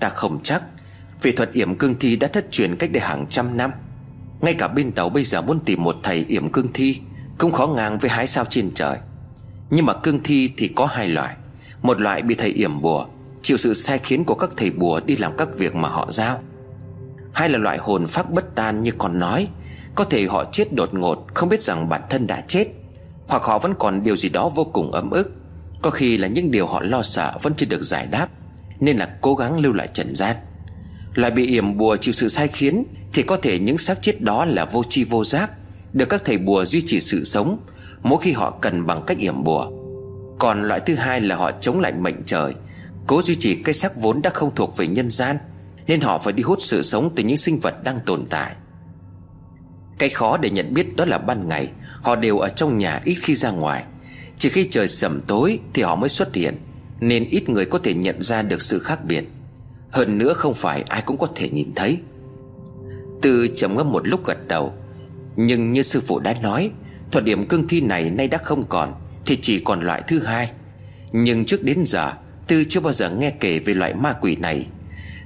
ta không chắc, vì thuật yểm cương thi đã thất truyền cách đây hàng trăm năm. Ngay cả bên Tàu bây giờ muốn tìm một thầy yểm cương thi cũng khó ngang với hái sao trên trời. Nhưng mà cương thi thì có hai loại. Một loại bị thầy yểm bùa, chịu sự sai khiến của các thầy bùa đi làm các việc mà họ giao. Hai là loại hồn phách bất tan như con nói. Có thể họ chết đột ngột, không biết rằng bản thân đã chết, hoặc họ vẫn còn điều gì đó vô cùng ấm ức. Có khi là những điều họ lo sợ vẫn chưa được giải đáp, nên là cố gắng lưu lại trần gian. Loại bị yểm bùa chịu sự sai khiến thì có thể những xác chết đó là vô tri vô giác, được các thầy bùa duy trì sự sống mỗi khi họ cần bằng cách yểm bùa. Còn loại thứ hai là họ chống lại mệnh trời, cố duy trì cái xác vốn đã không thuộc về nhân gian, nên họ phải đi hút sự sống từ những sinh vật đang tồn tại. Cái khó để nhận biết đó là ban ngày họ đều ở trong nhà, ít khi ra ngoài. Chỉ khi trời sẩm tối thì họ mới xuất hiện, nên ít người có thể nhận ra được sự khác biệt. Hơn nữa không phải ai cũng có thể nhìn thấy. Tư trầm ngâm một lúc gật đầu: nhưng như sư phụ đã nói, thuật điểm cương thi này nay đã không còn, thì chỉ còn loại thứ hai. Nhưng trước đến giờ Tư chưa bao giờ nghe kể về loại ma quỷ này.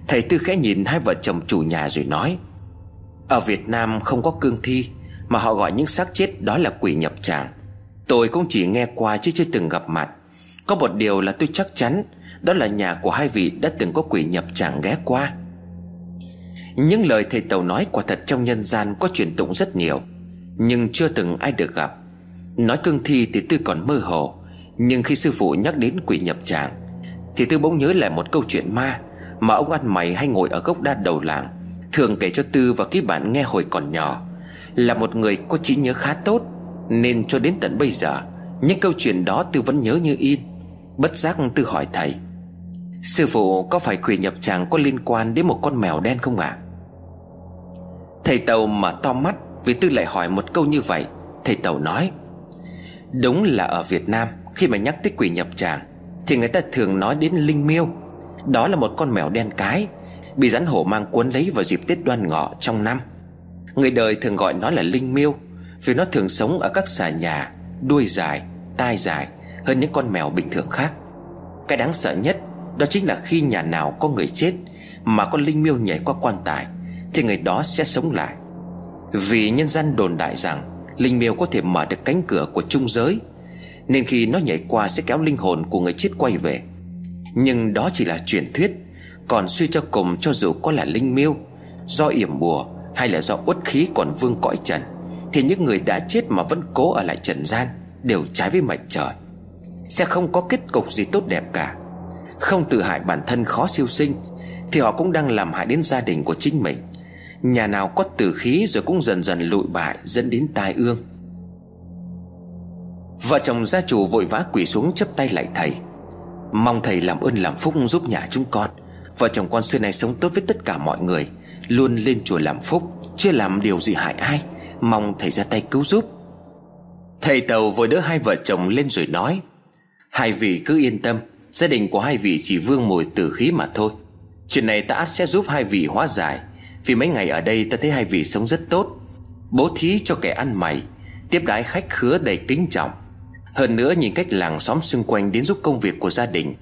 Thầy Tư khẽ nhìn hai vợ chồng chủ nhà rồi nói: ở Việt Nam không có cương thi, mà họ gọi những xác chết đó là quỷ nhập tràng. Tôi cũng chỉ nghe qua chứ chưa từng gặp mặt. Có một điều là tôi chắc chắn, đó là nhà của hai vị đã từng có quỷ nhập tràng ghé qua. Những lời thầy Tàu nói quả thật trong nhân gian có truyền tụng rất nhiều, nhưng chưa từng ai được gặp. Nói cương thi thì tôi còn mơ hồ, nhưng khi sư phụ nhắc đến quỷ nhập tràng thì tôi bỗng nhớ lại một câu chuyện ma mà ông ăn mày hay ngồi ở gốc đa đầu làng thường kể cho Tư và ký bản nghe hồi còn nhỏ. Là một người có trí nhớ khá tốt, nên cho đến tận bây giờ những câu chuyện đó Tư vẫn nhớ như in. Bất giác Tư hỏi thầy: sư phụ, có phải quỷ nhập tràng có liên quan đến một con mèo đen không ạ? À? Thầy Tàu mở to mắt vì Tư lại hỏi một câu như vậy. Thầy Tàu nói: đúng là ở Việt Nam, khi mà nhắc tới quỷ nhập tràng thì người ta thường nói đến Linh Miêu. Đó là một con mèo đen cái bị rắn hổ mang cuốn lấy vào dịp Tết Đoan Ngọ trong năm. Người đời thường gọi nó là Linh Miêu vì nó thường sống ở các xà nhà, đuôi dài, tai dài hơn những con mèo bình thường khác. Cái đáng sợ nhất đó chính là khi nhà nào có người chết mà con Linh Miêu nhảy qua quan tài thì người đó sẽ sống lại. Vì nhân gian đồn đại rằng Linh Miêu có thể mở được cánh cửa của trung giới, nên khi nó nhảy qua sẽ kéo linh hồn của người chết quay về. Nhưng đó chỉ là truyền thuyết. Còn suy cho cùng, cho dù có là Linh Miêu do yểm bùa hay là do uất khí còn vương cõi trần, thì những người đã chết mà vẫn cố ở lại trần gian đều trái với mệnh trời, sẽ không có kết cục gì tốt đẹp cả. Không tự hại bản thân khó siêu sinh thì họ cũng đang làm hại đến gia đình của chính mình. Nhà nào có tử khí rồi cũng dần dần lụi bại, dẫn đến tai ương. Vợ chồng gia chủ vội vã quỳ xuống chắp tay lạy thầy: mong thầy làm ơn làm phúc giúp nhà chúng con. Vợ chồng con xưa này sống tốt với tất cả mọi người, luôn lên chùa làm phúc, chưa làm điều gì hại ai, mong thầy ra tay cứu giúp. Thầy Tàu vội đỡ hai vợ chồng lên rồi nói: hai vị cứ yên tâm, gia đình của hai vị chỉ vương mùi tử khí mà thôi. Chuyện này ta ắt sẽ giúp hai vị hóa giải. Vì mấy ngày ở đây ta thấy hai vị sống rất tốt, bố thí cho kẻ ăn mày, tiếp đái khách khứa đầy kính trọng. Hơn nữa nhìn cách làng xóm xung quanh đến giúp công việc của gia đình,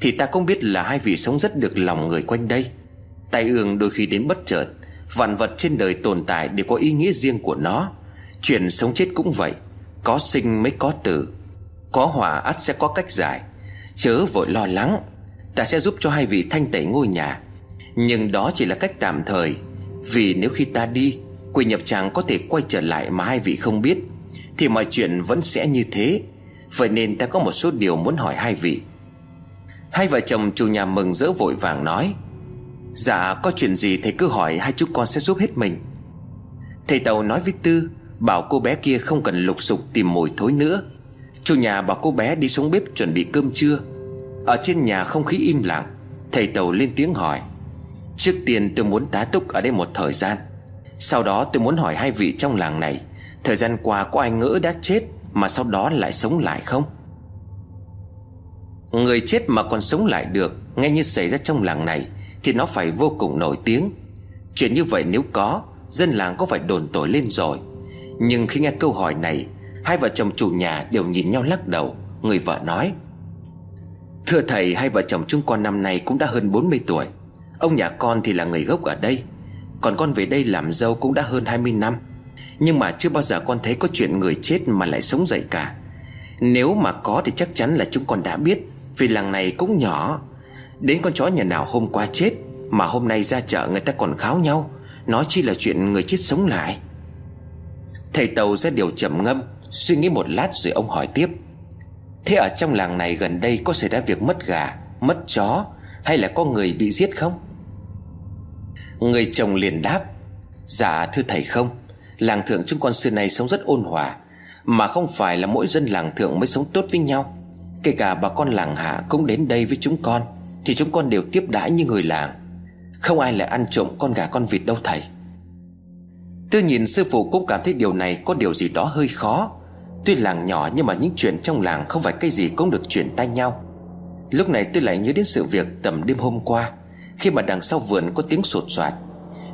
thì ta cũng biết là hai vị sống rất được lòng người quanh đây. Tai ương đôi khi đến bất chợt. Vạn vật trên đời tồn tại đều có ý nghĩa riêng của nó. Chuyện sống chết cũng vậy, có sinh mới có tử, có hỏa ắt sẽ có cách giải. Chớ vội lo lắng, ta sẽ giúp cho hai vị thanh tẩy ngôi nhà. Nhưng đó chỉ là cách tạm thời, vì nếu khi ta đi, quỷ nhập tràng có thể quay trở lại mà hai vị không biết, thì mọi chuyện vẫn sẽ như thế. Vậy nên ta có một số điều muốn hỏi hai vị. Hai vợ chồng chủ nhà mừng rỡ vội vàng nói: Dạ có chuyện gì thầy cứ hỏi, hai chúng con sẽ giúp hết mình. Thầy Tàu nói với Tư, bảo cô bé kia không cần lục sục tìm mồi thối nữa. Chủ nhà bảo cô bé đi xuống bếp chuẩn bị cơm trưa. Ở trên nhà không khí im lặng. Thầy Tàu lên tiếng hỏi: Trước tiên tôi muốn tá túc ở đây một thời gian. Sau đó tôi muốn hỏi hai vị trong làng này, thời gian qua có ai ngỡ đã chết mà sau đó lại sống lại không? Người chết mà còn sống lại được, ngay như xảy ra trong làng này, thì nó phải vô cùng nổi tiếng. Chuyện như vậy nếu có, dân làng có phải đồn thổi lên rồi. Nhưng khi nghe câu hỏi này, hai vợ chồng chủ nhà đều nhìn nhau lắc đầu. Người vợ nói: Thưa thầy, hai vợ chồng chúng con năm nay cũng đã hơn bốn mươi tuổi. Ông nhà con thì là người gốc ở đây, còn con về đây làm dâu cũng đã hơn hai mươi năm. Nhưng mà chưa bao giờ con thấy có chuyện người chết mà lại sống dậy cả. Nếu mà có thì chắc chắn là chúng con đã biết, vì làng này cũng nhỏ. Đến con chó nhà nào hôm qua chết mà hôm nay ra chợ người ta còn kháo nhau, nói chi là chuyện người chết sống lại. Thầy Tàu ra điều trầm ngâm, suy nghĩ một lát rồi ông hỏi tiếp: Thế ở trong làng này gần đây có xảy ra việc mất gà, mất chó, hay là có người bị giết không? Người chồng liền đáp: Dạ thưa thầy không, làng thượng chúng con xưa nay sống rất ôn hòa, mà không phải là mỗi dân làng thượng mới sống tốt với nhau. Kể cả bà con làng hạ cũng đến đây với chúng con, thì chúng con đều tiếp đãi như người làng. Không ai lại ăn trộm con gà con vịt đâu thầy. Tư nhìn sư phụ cũng cảm thấy điều này có điều gì đó hơi khó. Tuy làng nhỏ nhưng mà những chuyện trong làng không phải cái gì cũng được chuyển tay nhau. Lúc này tôi lại nhớ đến sự việc tầm đêm hôm qua, khi mà đằng sau vườn có tiếng sột soạt.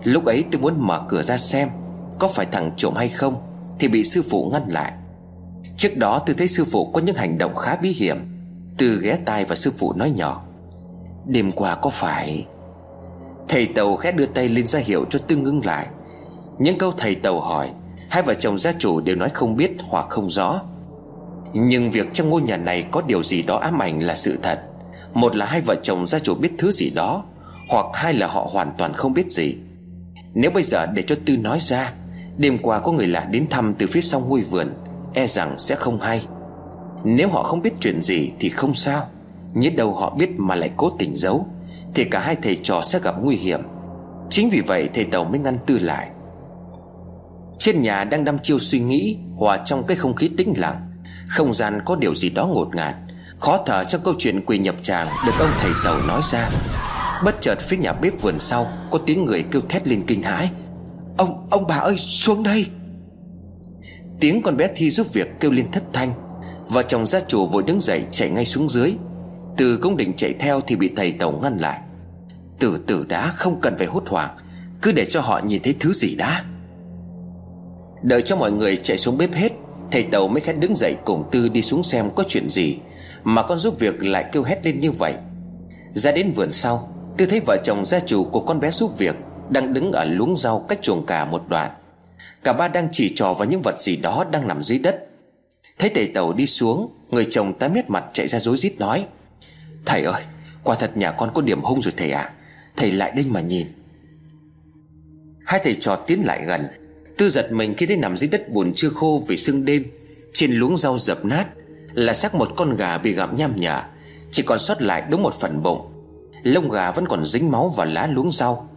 Lúc ấy tôi muốn mở cửa ra xem có phải thằng trộm hay không, thì bị sư phụ ngăn lại. Trước đó tôi thấy sư phụ có những hành động khá bí hiểm. Tư ghé tai và sư phụ nói nhỏ: Đêm qua có phải... Thầy Tàu khẽ đưa tay lên ra hiệu cho Tư ngưng lại. Những câu thầy Tàu hỏi, hai vợ chồng gia chủ đều nói không biết hoặc không rõ. Nhưng việc trong ngôi nhà này có điều gì đó ám ảnh là sự thật. Một là hai vợ chồng gia chủ biết thứ gì đó, hoặc hai là họ hoàn toàn không biết gì. Nếu bây giờ để cho Tư nói ra đêm qua có người lạ đến thăm từ phía sau ngôi vườn, e rằng sẽ không hay. Nếu họ không biết chuyện gì thì không sao, nhất đâu họ biết mà lại cố tình giấu, thì cả hai thầy trò sẽ gặp nguy hiểm. Chính vì vậy thầy Tàu mới ngăn Tư lại. Trên nhà đang đăm chiêu suy nghĩ, hòa trong cái không khí tĩnh lặng. Không gian có điều gì đó ngột ngạt, khó thở trong câu chuyện quỷ nhập tràng được ông thầy Tàu nói ra. Bất chợt phía nhà bếp vườn sau có tiếng người kêu thét lên kinh hãi: Ông, ông bà ơi xuống đây! Tiếng con bé Thi giúp việc kêu lên thất thanh. Vợ chồng gia chủ vội đứng dậy chạy ngay xuống dưới. Từ cũng định chạy theo thì bị thầy Tàu ngăn lại: Từ từ đã, không cần phải hốt hoảng, cứ để cho họ nhìn thấy thứ gì đã. Đợi cho mọi người chạy xuống bếp hết, thầy Tàu mới khẽ đứng dậy cùng Tư đi xuống xem có chuyện gì mà con giúp việc lại kêu hét lên như vậy. Ra đến vườn sau, Tư thấy vợ chồng gia chủ của con bé giúp việc đang đứng ở luống rau cách chuồng cà một đoạn. Cả ba đang chỉ trỏ vào những vật gì đó đang nằm dưới đất. Thấy thầy Tàu đi xuống, người chồng tái mét mặt chạy ra rối rít nói: Thầy ơi, quả thật nhà con có điểm hung rồi thầy ạ. À, thầy lại đây mà nhìn. Hai thầy trò tiến lại gần. Tư giật mình khi thấy nằm dưới đất bùn chưa khô vì sương đêm, trên luống rau dập nát là xác một con gà bị gặm nham nhở, chỉ còn sót lại đúng một phần bụng. Lông gà vẫn còn dính máu vào lá luống rau.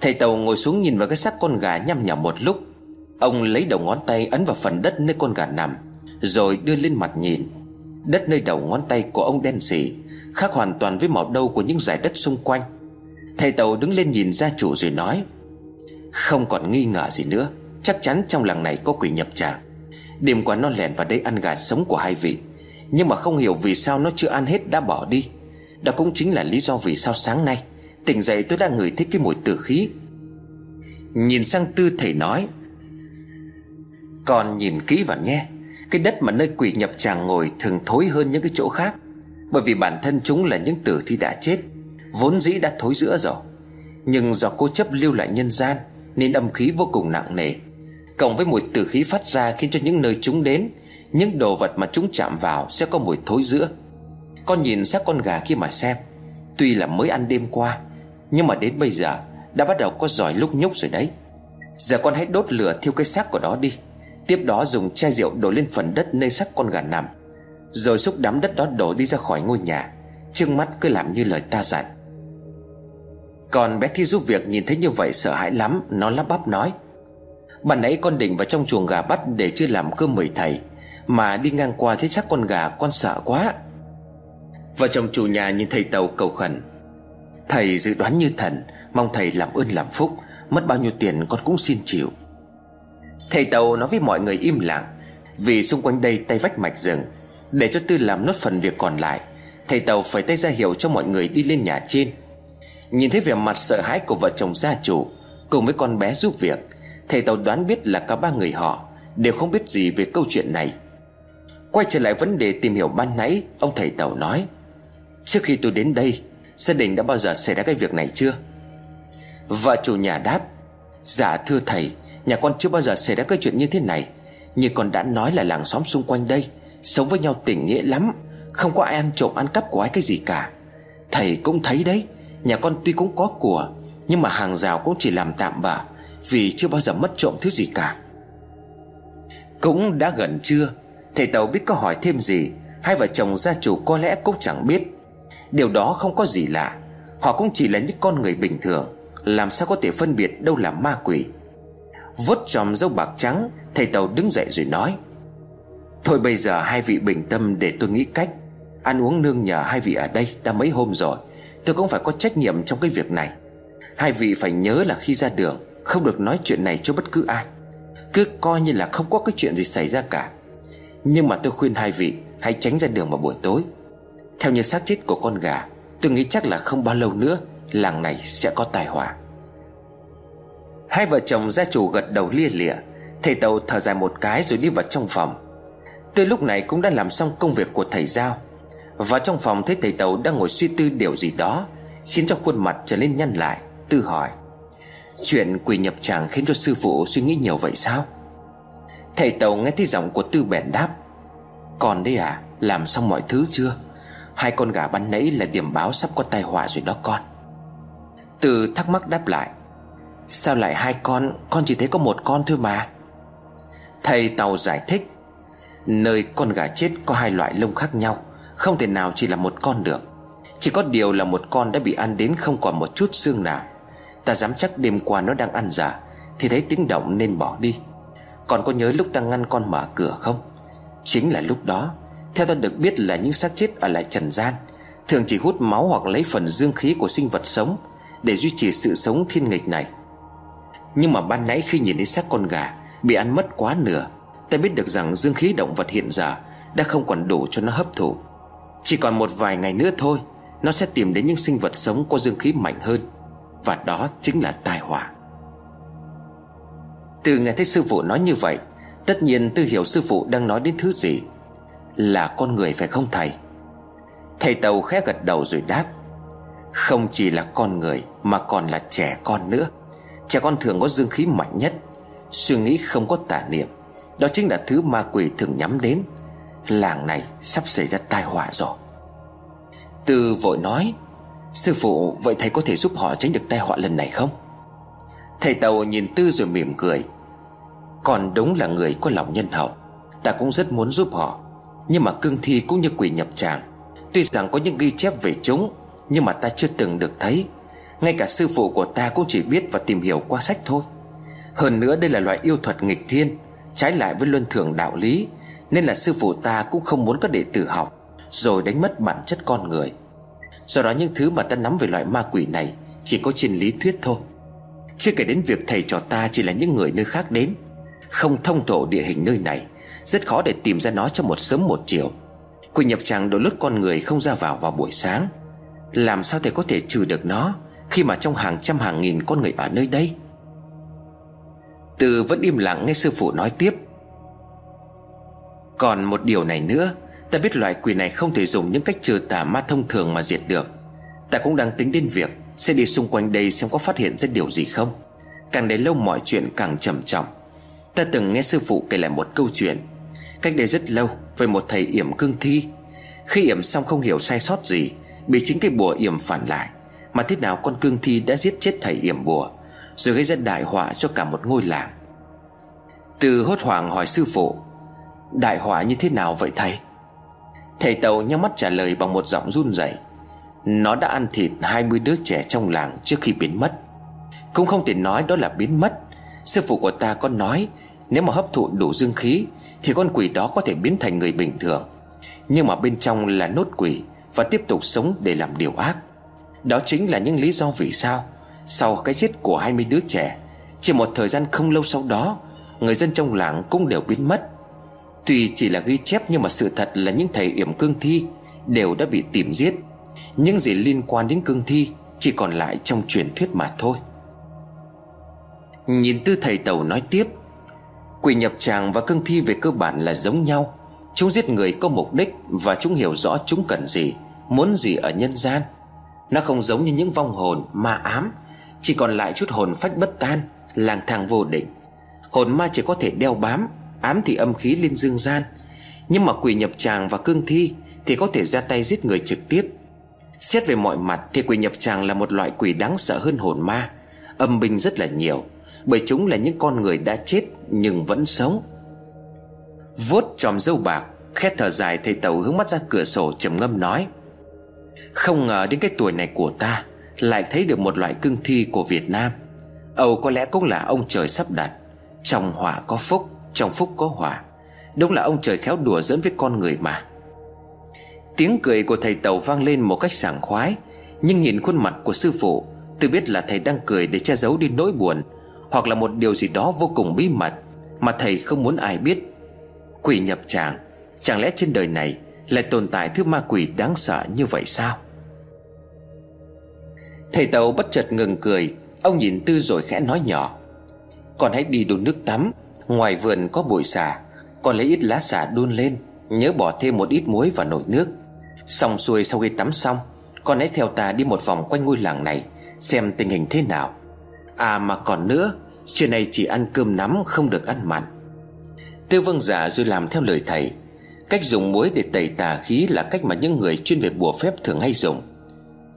Thầy Tàu ngồi xuống nhìn vào cái xác con gà nham nhở một lúc. Ông lấy đầu ngón tay ấn vào phần đất nơi con gà nằm, rồi đưa lên mặt nhìn. Đất nơi đầu ngón tay của ông đen sì, khác hoàn toàn với màu đâu của những dải đất xung quanh. Thầy Tàu đứng lên nhìn gia chủ rồi nói: Không còn nghi ngờ gì nữa, chắc chắn trong làng này có quỷ nhập tràng. Đêm qua nó lẻn vào đây ăn gà sống của hai vị, nhưng mà không hiểu vì sao nó chưa ăn hết đã bỏ đi. Đó cũng chính là lý do vì sao sáng nay Tỉnh dậy tôi đang ngửi thấy cái mùi tử khí. Nhìn sang Tư, thầy nói: Con nhìn kỹ và nghe, cái đất mà nơi quỷ nhập tràng ngồi thường thối hơn những cái chỗ khác, bởi vì bản thân chúng là những tử thi đã chết, vốn dĩ đã thối rữa rồi. Nhưng do cố chấp lưu lại nhân gian nên âm khí vô cùng nặng nề, cộng với mùi tử khí phát ra khiến cho những nơi chúng đến, những đồ vật mà chúng chạm vào sẽ có mùi thối rữa. Con nhìn xác con gà kia mà xem, tuy là mới ăn đêm qua nhưng mà đến bây giờ đã bắt đầu có giòi lúc nhúc rồi đấy. Giờ con hãy đốt lửa thiêu cái xác của nó đi, tiếp đó dùng chai rượu đổ lên phần đất nơi xác con gà nằm, rồi xúc đám đất đó đổ đi ra khỏi ngôi nhà. Trừng mắt cứ làm như lời ta dặn. Còn bé Thi giúp việc nhìn thấy như vậy sợ hãi lắm, nó lắp bắp nói: Ban nãy con định vào trong chuồng gà bắt để chưa làm cơm mời thầy, mà đi ngang qua thấy xác con gà, con sợ quá. Vợ chồng chủ nhà nhìn thầy Tàu cầu khẩn: Thầy dự đoán như thần, mong thầy làm ơn làm phúc, mất bao nhiêu tiền con cũng xin chịu. Thầy Tàu nói với mọi người im lặng, vì xung quanh đây tay vách mạch rừng. Để cho Tư làm nốt phần việc còn lại, thầy Tàu phải tay ra hiệu cho mọi người đi lên nhà trên. Nhìn thấy vẻ mặt sợ hãi của vợ chồng gia chủ cùng với con bé giúp việc, thầy Tàu đoán biết là cả ba người họ đều không biết gì về câu chuyện này. Quay trở lại vấn đề tìm hiểu ban nãy, ông thầy Tàu nói: Trước khi tôi đến đây, gia đình đã bao giờ xảy ra cái việc này chưa? Vợ chủ nhà đáp: Dạ thưa thầy, nhà con chưa bao giờ xảy ra cái chuyện như thế này. Như con đã nói là làng xóm xung quanh đây sống với nhau tình nghĩa lắm, không có ai ăn trộm ăn cắp của ai cái gì cả. Thầy cũng thấy đấy, nhà con tuy cũng có của, nhưng mà hàng rào cũng chỉ làm tạm bợ, vì chưa bao giờ mất trộm thứ gì cả. Cũng đã gần trưa, thầy Tàu biết có hỏi thêm gì, hai vợ chồng gia chủ có lẽ cũng chẳng biết. Điều đó không có gì lạ, họ cũng chỉ là những con người bình thường, làm sao có thể phân biệt đâu là ma quỷ. Vuốt chòm râu bạc trắng, thầy Tàu đứng dậy rồi nói: Thôi bây giờ hai vị bình tâm để tôi nghĩ cách. Ăn uống nương nhờ hai vị ở đây đã mấy hôm rồi, tôi cũng phải có trách nhiệm trong cái việc này. Hai vị phải nhớ là khi ra đường không được nói chuyện này cho bất cứ ai, cứ coi như là không có cái chuyện gì xảy ra cả. Nhưng mà tôi khuyên hai vị hãy tránh ra đường vào buổi tối. Theo như xác chết của con gà, tôi nghĩ chắc là không bao lâu nữa làng này sẽ có tai họa. Hai vợ chồng gia chủ gật đầu lia lịa. Thầy Tàu thở dài một cái rồi đi vào trong phòng. Tư lúc này cũng đã làm xong công việc của thầy Giao. Vào trong phòng thấy thầy Tàu đang ngồi suy tư điều gì đó, khiến cho khuôn mặt trở nên nhăn lại. Tư hỏi: Chuyện quỷ nhập tràng khiến cho sư phụ suy nghĩ nhiều vậy sao? Thầy Tàu nghe thấy giọng của Tư bèn đáp: Còn đấy à, làm xong mọi thứ chưa? Hai con gà ban nãy là điểm báo sắp có tai họa rồi đó con. Tư thắc mắc đáp lại: Sao lại hai con? Con chỉ thấy có một con thôi mà. Thầy Tàu giải thích: Nơi con gà chết có hai loại lông khác nhau, không thể nào chỉ là một con được. Chỉ có điều là một con đã bị ăn đến không còn một chút xương nào. Ta dám chắc đêm qua nó đang ăn giả thì thấy tiếng động nên bỏ đi. Còn có nhớ lúc ta ngăn con mở cửa không? Chính là lúc đó, theo ta được biết là những xác chết ở lại trần gian thường chỉ hút máu hoặc lấy phần dương khí của sinh vật sống để duy trì sự sống thiên nghịch này. Nhưng mà ban nãy khi nhìn thấy xác con gà bị ăn mất quá nửa, ta biết được rằng dương khí động vật hiện giờ đã không còn đủ cho nó hấp thụ. Chỉ còn một vài ngày nữa thôi, nó sẽ tìm đến những sinh vật sống có dương khí mạnh hơn, và đó chính là tai họa. Từ nghe thấy sư phụ nói như vậy, tất nhiên Tư hiểu sư phụ đang nói đến thứ gì. Là con người phải không thầy? Thầy Tàu khẽ gật đầu rồi đáp: Không chỉ là con người mà còn là trẻ con nữa. Trẻ con thường có dương khí mạnh nhất, suy nghĩ không có tà niệm, đó chính là thứ ma quỷ thường nhắm đến. Làng này sắp xảy ra tai họa rồi. Tư vội nói: Sư phụ, vậy thầy có thể giúp họ tránh được tai họa lần này không? Thầy Tàu nhìn Tư rồi mỉm cười: Còn đúng là người có lòng nhân hậu, ta cũng rất muốn giúp họ. Nhưng mà cương thi cũng như quỷ nhập tràng, tuy rằng có những ghi chép về chúng, nhưng mà ta chưa từng được thấy. Ngay cả sư phụ của ta cũng chỉ biết và tìm hiểu qua sách thôi. Hơn nữa đây là loại yêu thuật nghịch thiên, trái lại với luân thường đạo lý, nên là sư phụ ta cũng không muốn các đệ tử học rồi đánh mất bản chất con người. Do đó những thứ mà ta nắm về loại ma quỷ này chỉ có trên lý thuyết thôi. Chưa kể đến việc thầy trò ta chỉ là những người nơi khác đến, không thông thổ địa hình nơi này, rất khó để tìm ra nó trong một sớm một chiều. Quỷ nhập tràng đôi lúc con người không ra vào vào buổi sáng, làm sao thầy có thể trừ được nó khi mà trong hàng trăm hàng nghìn con người ở nơi đây. Tư vẫn im lặng nghe sư phụ nói tiếp. Còn một điều này nữa, ta biết loại quỷ này không thể dùng những cách trừ tà ma thông thường mà diệt được. Ta cũng đang tính đến việc sẽ đi xung quanh đây xem có phát hiện ra điều gì không. Càng đến lâu mọi chuyện càng trầm trọng. Ta từng nghe sư phụ kể lại một câu chuyện cách đây rất lâu về một thầy yểm cương thi. Khi yểm xong không hiểu sai sót gì, bị chính cái bùa yểm phản lại. Mà thế nào con cương thi đã giết chết thầy yểm bùa, rồi gây ra đại họa cho cả một ngôi làng. Từ hốt hoảng hỏi sư phụ, đại họa như thế nào vậy thầy? Thầy Tàu nhắm mắt trả lời bằng một giọng run rẩy. Nó đã ăn thịt hai mươi đứa trẻ trong làng trước khi biến mất. Cũng không thể nói đó là biến mất. Sư phụ của ta có nói, nếu mà hấp thụ đủ dương khí thì con quỷ đó có thể biến thành người bình thường, nhưng mà bên trong là nốt quỷ và tiếp tục sống để làm điều ác. Đó chính là những lý do vì sao sau cái chết của hai mươi đứa trẻ, chỉ một thời gian không lâu sau đó, người dân trong làng cũng đều biến mất. Tuy chỉ là ghi chép nhưng mà sự thật là những thầy yểm cương thi đều đã bị tìm giết. Những gì liên quan đến cương thi chỉ còn lại trong truyền thuyết mà thôi. Nhìn Tư, thầy Tàu nói tiếp. Quỷ nhập tràng và cương thi về cơ bản là giống nhau. Chúng giết người có mục đích và chúng hiểu rõ chúng cần gì, muốn gì ở nhân gian. Nó không giống như những vong hồn ma ám, chỉ còn lại chút hồn phách bất tan, lang thang vô định. Hồn ma chỉ có thể đeo bám, ám thì âm khí lên dương gian. Nhưng mà quỷ nhập tràng và cương thi thì có thể ra tay giết người trực tiếp. Xét về mọi mặt thì quỷ nhập tràng là một loại quỷ đáng sợ hơn hồn ma, âm binh rất là nhiều, bởi chúng là những con người đã chết nhưng vẫn sống. Vuốt chòm râu bạc, khẽ thở dài, thầy Tàu hướng mắt ra cửa sổ trầm ngâm nói. Không ngờ đến cái tuổi này của ta lại thấy được một loại cương thi của Việt Nam. Âu có lẽ cũng là ông trời sắp đặt. Trong họa có phúc, trong phúc có họa. Đúng là ông trời khéo đùa giỡn với con người mà. Tiếng cười của thầy Tàu vang lên một cách sảng khoái, nhưng nhìn khuôn mặt của sư phụ, Tư biết là thầy đang cười để che giấu đi nỗi buồn, hoặc là một điều gì đó vô cùng bí mật mà thầy không muốn ai biết. Quỷ nhập tràng, chẳng lẽ trên đời này lại tồn tại thứ ma quỷ đáng sợ như vậy sao? Thầy Tàu bất chợt ngừng cười. Ông nhìn Tư rồi khẽ nói nhỏ. Con hãy đi đun nước tắm, ngoài vườn có bụi xà, con lấy ít lá xà đun lên, nhớ bỏ thêm một ít muối vào nồi nước. Xong xuôi, sau khi tắm xong, con hãy theo ta đi một vòng quanh ngôi làng này xem tình hình thế nào. À mà còn nữa, trưa nay chỉ ăn cơm nắm, không được ăn mặn. Tư vâng giả rồi làm theo lời thầy. Cách dùng muối để tẩy tà khí là cách mà những người chuyên về bùa phép thường hay dùng.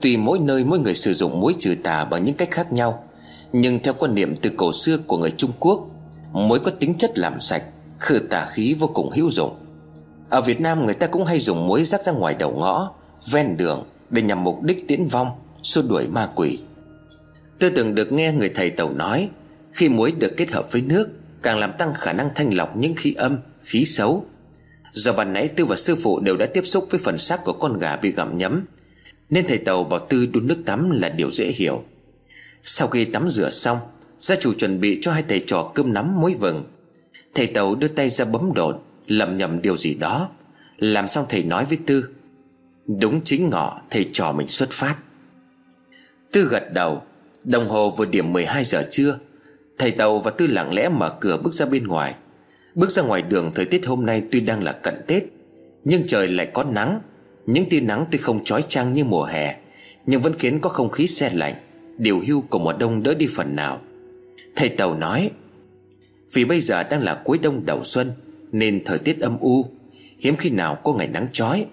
Tuy mỗi nơi mỗi người sử dụng muối trừ tà bằng những cách khác nhau, nhưng theo quan niệm từ cổ xưa của người Trung Quốc, muối có tính chất làm sạch, khử tà khí vô cùng hữu dụng. Ở Việt Nam người ta cũng hay dùng muối rắc ra ngoài đầu ngõ, ven đường để nhằm mục đích tiễn vong, xua đuổi ma quỷ. Tôi từng được nghe người thầy Tàu nói, khi muối được kết hợp với nước càng làm tăng khả năng thanh lọc những khí âm, khí xấu. Do ban nãy Tư và sư phụ đều đã tiếp xúc với phần xác của con gà bị gặm nhấm, nên thầy Tàu bảo Tư đun nước tắm là điều dễ hiểu. Sau khi tắm rửa xong, gia chủ chuẩn bị cho hai thầy trò cơm nắm muối vừng. Thầy Tàu đưa tay ra bấm độn, lẩm nhẩm điều gì đó. Làm xong thầy nói với Tư, đúng chính ngọ thầy trò mình xuất phát. Tư gật đầu. Đồng hồ vừa điểm mười hai giờ trưa. Thầy Tàu và Tư lặng lẽ mở cửa bước ra bên ngoài. Bước ra ngoài đường, thời tiết hôm nay tuy đang là cận Tết nhưng trời lại có nắng. Những tia nắng tuy không chói chang như mùa hè, nhưng vẫn khiến có không khí se lạnh, điều hưu của mùa đông đỡ đi phần nào. Thầy Tàu nói, vì bây giờ đang là cuối đông đầu xuân nên thời tiết âm u, hiếm khi nào có ngày nắng chói.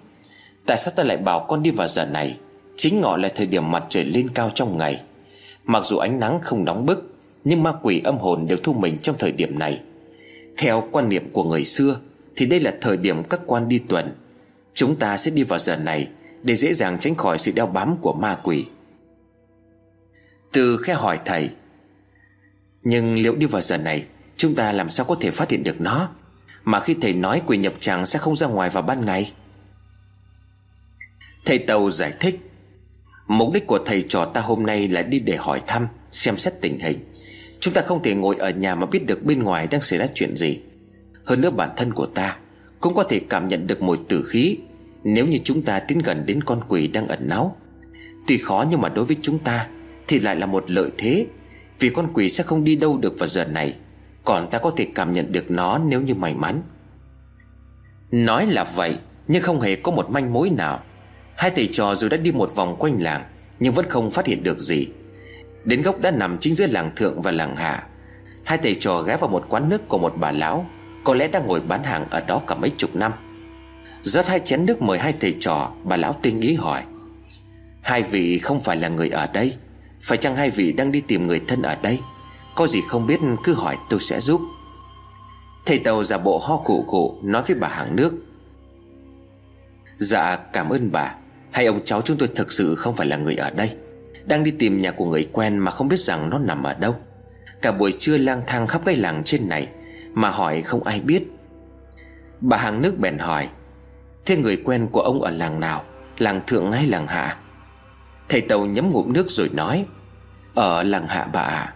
Tại sao ta lại bảo con đi vào giờ này? Chính ngọ là thời điểm mặt trời lên cao trong ngày. Mặc dù ánh nắng không nóng bức, nhưng ma quỷ âm hồn đều thu mình trong thời điểm này. Theo quan niệm của người xưa thì đây là thời điểm các quan đi tuần. Chúng ta sẽ đi vào giờ này để dễ dàng tránh khỏi sự đeo bám của ma quỷ. Từ khẽ hỏi thầy, nhưng liệu đi vào giờ này chúng ta làm sao có thể phát hiện được nó? Mà khi thầy nói quỷ nhập tràng sẽ không ra ngoài vào ban ngày. Thầy Tàu giải thích, mục đích của thầy trò ta hôm nay là đi để hỏi thăm, xem xét tình hình. Chúng ta không thể ngồi ở nhà mà biết được bên ngoài đang xảy ra chuyện gì. Hơn nữa bản thân của ta cũng có thể cảm nhận được mùi tử khí nếu như chúng ta tiến gần đến con quỷ đang ẩn náu. Tuy khó nhưng mà đối với chúng ta thì lại là một lợi thế, vì con quỷ sẽ không đi đâu được vào giờ này, còn ta có thể cảm nhận được nó nếu như may mắn. Nói là vậy, nhưng không hề có một manh mối nào. Hai thầy trò dù đã đi một vòng quanh làng nhưng vẫn không phát hiện được gì. Đến gốc đã nằm chính giữa làng Thượng và làng Hạ, hai thầy trò ghé vào một quán nước của một bà lão, có lẽ đang ngồi bán hàng ở đó cả mấy chục năm. Rót hai chén nước mời hai thầy trò, bà lão tinh ý hỏi: "Hai vị không phải là người ở đây, phải chăng hai vị đang đi tìm người thân ở đây? Có gì không biết cứ hỏi, tôi sẽ giúp." Thầy Tàu giả bộ ho khụ khụ nói với bà hàng nước: "Dạ cảm ơn bà, hai ông cháu chúng tôi thực sự không phải là người ở đây, đang đi tìm nhà của người quen mà không biết rằng nó nằm ở đâu. Cả buổi trưa lang thang khắp cái làng trên này mà hỏi không ai biết." Bà hàng nước bèn hỏi: "Thế người quen của ông ở làng nào, làng Thượng hay làng Hạ?" Thầy Tàu nhấm ngụm nước rồi nói: "Ở làng Hạ bà ạ."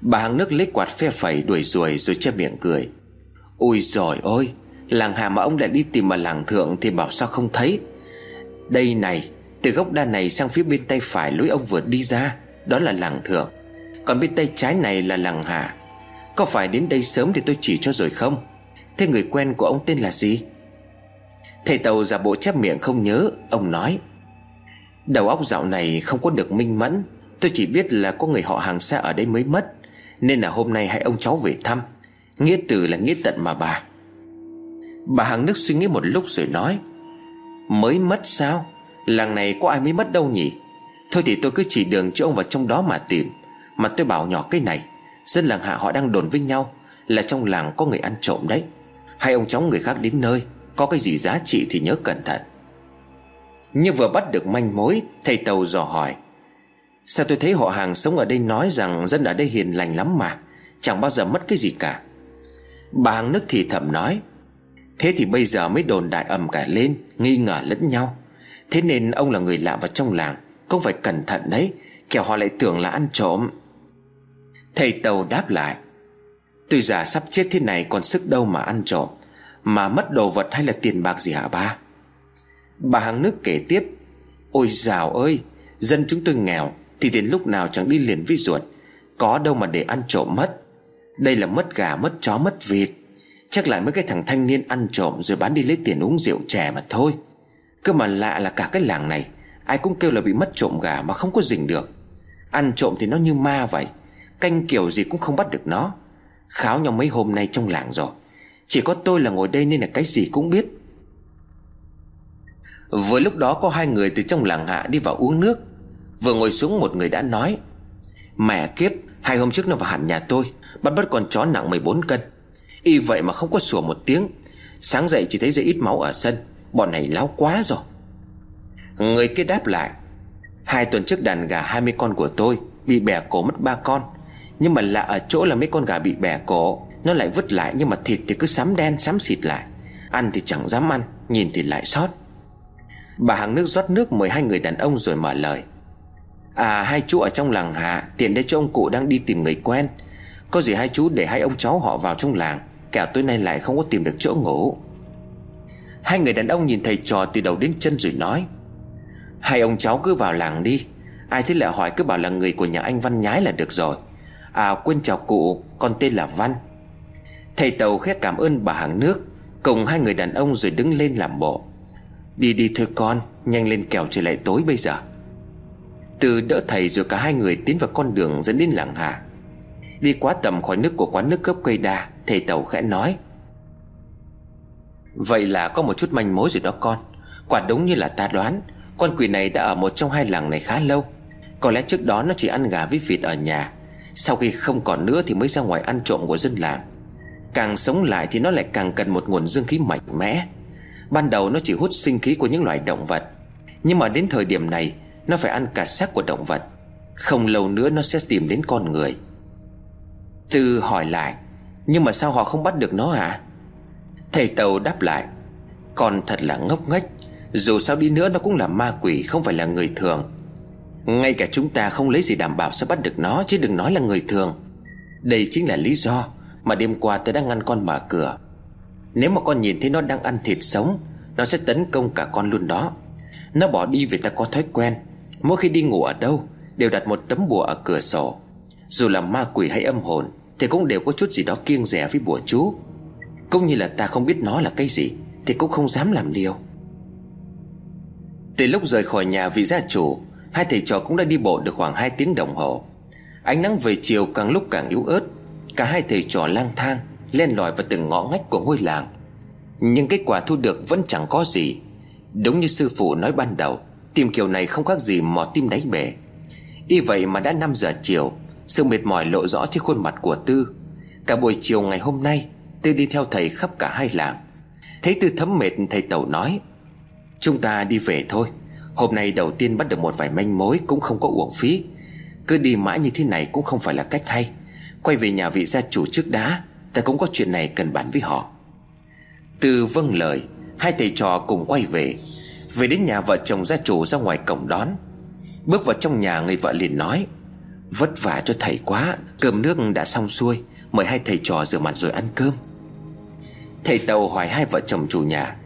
Bà hàng nước lấy quạt phe phẩy đuổi ruồi rồi che miệng cười: "Ôi giời ơi, làng Hạ mà ông lại đi tìm ở làng Thượng thì bảo sao không thấy. Đây này, từ gốc đa này sang phía bên tay phải lối ông vừa đi ra, đó là làng Thượng, còn bên tay trái này là làng Hạ. Có phải đến đây sớm thì tôi chỉ cho rồi không? Thế người quen của ông tên là gì?" Thầy Tàu giả bộ chép miệng không nhớ. Ông nói: "Đầu óc dạo này không có được minh mẫn, tôi chỉ biết là có người họ hàng xa ở đây mới mất, nên là hôm nay hai ông cháu về thăm. Nghĩa tử là nghĩa tận mà bà." Bà hàng nước suy nghĩ một lúc rồi nói: "Mới mất sao? Làng này có ai mới mất đâu nhỉ? Thôi thì tôi cứ chỉ đường cho ông vào trong đó mà tìm. Mà tôi bảo nhỏ cái này, dân làng Hạ họ đang đồn với nhau là trong làng có người ăn trộm đấy. Hai ông cháu người khác đến nơi, có cái gì giá trị thì nhớ cẩn thận." Nhưng vừa bắt được manh mối, thầy Tàu dò hỏi: "Sao tôi thấy họ hàng sống ở đây nói rằng dân ở đây hiền lành lắm mà, chẳng bao giờ mất cái gì cả?" Bà hàng nước thì thầm nói: "Thế thì bây giờ mới đồn đại ầm cả lên, nghi ngờ lẫn nhau. Thế nên ông là người lạ vào trong làng, cũng phải cẩn thận đấy, kẻo họ lại tưởng là ăn trộm." Thầy Tàu đáp lại: "Tôi già sắp chết thế này còn sức đâu mà ăn trộm, mà mất đồ vật hay là tiền bạc gì hả ba?" Bà hàng nước kể tiếp: "Ôi dào ơi, dân chúng tôi nghèo thì đến lúc nào chẳng đi liền với ruột, có đâu mà để ăn trộm mất. Đây là mất gà, mất chó, mất vịt, chắc lại mấy cái thằng thanh niên ăn trộm rồi bán đi lấy tiền uống rượu chè mà thôi. Cơ mà lạ là cả cái làng này ai cũng kêu là bị mất trộm gà mà không có rình được. Ăn trộm thì nó như ma vậy, canh kiểu gì cũng không bắt được nó. Kháo nhau mấy hôm nay trong làng rồi, chỉ có tôi là ngồi đây nên là cái gì cũng biết." Vừa lúc đó có hai người từ trong làng Hạ đi vào uống nước. Vừa ngồi xuống, một người đã nói: "Mẹ kiếp, hai hôm trước nó vào hẳn nhà tôi, bắt bắt con chó nặng mười bốn cân, y vậy mà không có sủa một tiếng. Sáng dậy chỉ thấy dây ít máu ở sân, bọn này láo quá rồi." Người kia đáp lại: "Hai tuần trước đàn gà hai mươi con của tôi bị bẻ cổ mất ba con, nhưng mà lạ ở chỗ là mấy con gà bị bẻ cổ nó lại vứt lại, nhưng mà thịt thì cứ xám đen xám xịt lại, ăn thì chẳng dám ăn, nhìn thì lại sót." Bà hàng nước rót nước mời hai người đàn ông rồi mở lời: "À, hai chú ở trong làng Hạ, tiện đây cho ông cụ đang đi tìm người quen. Có gì hai chú để hai ông cháu họ vào trong làng, kẻo tối nay lại không có tìm được chỗ ngủ." Hai người đàn ông nhìn thầy trò từ đầu đến chân rồi nói: "Hai ông cháu cứ vào làng đi, ai thế lại hỏi cứ bảo là người của nhà anh Văn Nhái là được rồi. À quên chào cụ, con tên là Văn." Thầy Tàu khét cảm ơn bà hàng nước cùng hai người đàn ông rồi đứng lên làm bộ: "Đi đi thôi con, nhanh lên kẻo trời lại tối bây giờ." Từ đỡ thầy rồi cả hai người tiến vào con đường dẫn đến làng Hạ. Đi quá tầm khỏi nước của quán nước gốc cây đa, thầy Tàu khẽ nói: "Vậy là có một chút manh mối rồi đó con. Quả đúng như là ta đoán, con quỷ này đã ở một trong hai làng này khá lâu. Có lẽ trước đó nó chỉ ăn gà với vịt ở nhà, sau khi không còn nữa thì mới ra ngoài ăn trộm của dân làng. Càng sống lại thì nó lại càng cần một nguồn dương khí mạnh mẽ. Ban đầu nó chỉ hút sinh khí của những loài động vật, nhưng mà đến thời điểm này nó phải ăn cả xác của động vật. Không lâu nữa nó sẽ tìm đến con người." Tư hỏi lại: "Nhưng mà sao họ không bắt được nó hả?" Thầy Tàu đáp lại: "Con thật là ngốc nghếch, dù sao đi nữa nó cũng là ma quỷ, không phải là người thường. Ngay cả chúng ta không lấy gì đảm bảo sẽ bắt được nó, chứ đừng nói là người thường. Đây chính là lý do mà đêm qua tôi đã ngăn con mở cửa. Nếu mà con nhìn thấy nó đang ăn thịt sống, nó sẽ tấn công cả con luôn đó. Nó bỏ đi vì ta có thói quen, mỗi khi đi ngủ ở đâu đều đặt một tấm bùa ở cửa sổ. Dù là ma quỷ hay âm hồn thì cũng đều có chút gì đó kiêng dè với bùa chú, cũng như là ta không biết nó là cái gì thì cũng không dám làm liều. Từ lúc rời khỏi nhà vị gia chủ, hai thầy trò cũng đã đi bộ được khoảng hai tiếng đồng hồ. Ánh nắng về chiều càng lúc càng yếu ớt. Cả hai thầy trò lang thang len lỏi vào từng ngõ ngách của ngôi làng, nhưng kết quả thu được vẫn chẳng có gì. Đúng như sư phụ nói ban đầu, tìm kiểu này không khác gì mò tim đáy bể. Y vậy mà đã năm giờ chiều, sự mệt mỏi lộ rõ trên khuôn mặt của Tư. Cả buổi chiều ngày hôm nay, Tư đi theo thầy khắp cả hai làng. Thấy Tư thấm mệt, thầy Tàu nói: "Chúng ta đi về thôi. Hôm nay đầu tiên bắt được một vài manh mối cũng không có uổng phí. Cứ đi mãi như thế này cũng không phải là cách hay. Quay về nhà vị gia chủ trước đã, ta cũng có chuyện này cần bàn với họ." Tư vâng lời. Hai thầy trò cùng quay về. Về đến nhà, vợ chồng gia chủ ra ngoài cổng đón. Bước vào trong nhà, người vợ liền nói: "Vất vả cho thầy quá. Cơm nước đã xong xuôi, mời hai thầy trò rửa mặt rồi ăn cơm." Thầy Tàu hỏi hai vợ chồng chủ nhà: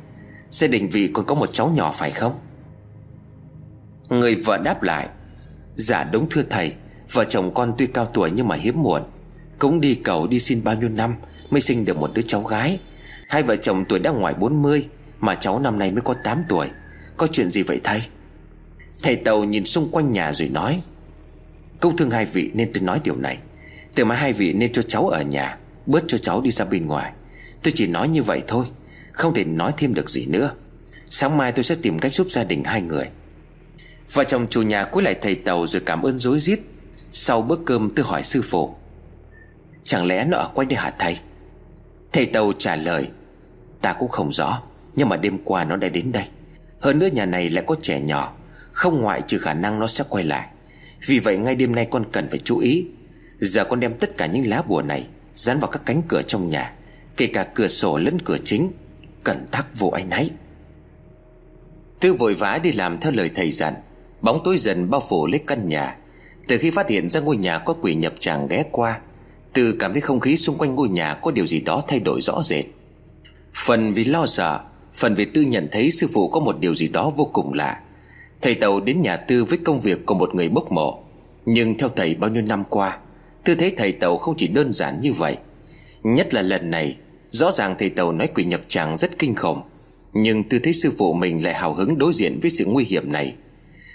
"Gia đình vị còn có một cháu nhỏ phải không?" Người vợ đáp lại: "Dạ đúng thưa thầy, vợ chồng con tuy cao tuổi nhưng mà hiếm muộn, cũng đi cầu đi xin bao nhiêu năm mới sinh được một đứa cháu gái. Hai vợ chồng tuổi đã ngoài bốn mươi, mà cháu năm nay mới có tám tuổi. Có chuyện gì vậy thầy?" Thầy Tàu nhìn xung quanh nhà rồi nói: "Cũng thương hai vị nên tôi nói điều này. Từ mà hai vị nên cho cháu ở nhà, bớt cho cháu đi ra bên ngoài. Tôi chỉ nói như vậy thôi, không thể nói thêm được gì nữa. Sáng mai tôi sẽ tìm cách giúp gia đình hai người." Vợ chồng chủ nhà cúi lại thầy Tàu rồi cảm ơn rối rít. Sau bữa cơm, tôi hỏi sư phụ: "Chẳng lẽ nó ở quanh đây hả thầy?" Thầy Tàu trả lời: "Ta cũng không rõ, nhưng mà đêm qua nó đã đến đây. Hơn nữa nhà này lại có trẻ nhỏ, không ngoại trừ khả năng nó sẽ quay lại. Vì vậy ngay đêm nay con cần phải chú ý. Giờ con đem tất cả những lá bùa này dán vào các cánh cửa trong nhà, kể cả cửa sổ lẫn cửa chính, cẩn thắc vô áy náy." Tư vội vã đi làm theo lời thầy dặn. Bóng tối dần bao phủ lấy căn nhà. Từ khi phát hiện ra ngôi nhà có quỷ nhập tràng ghé qua, Tư cảm thấy không khí xung quanh ngôi nhà có điều gì đó thay đổi rõ rệt. Phần vì lo sợ, phần vì Tư nhận thấy sư phụ có một điều gì đó vô cùng lạ. Thầy Tàu đến nhà Tư với công việc của một người bốc mộ, nhưng theo thầy bao nhiêu năm qua, Tư thấy thầy Tàu không chỉ đơn giản như vậy. Nhất là lần này, rõ ràng thầy Tàu nói quỷ nhập tràng rất kinh khủng, nhưng Tư thấy sư phụ mình lại hào hứng đối diện với sự nguy hiểm này.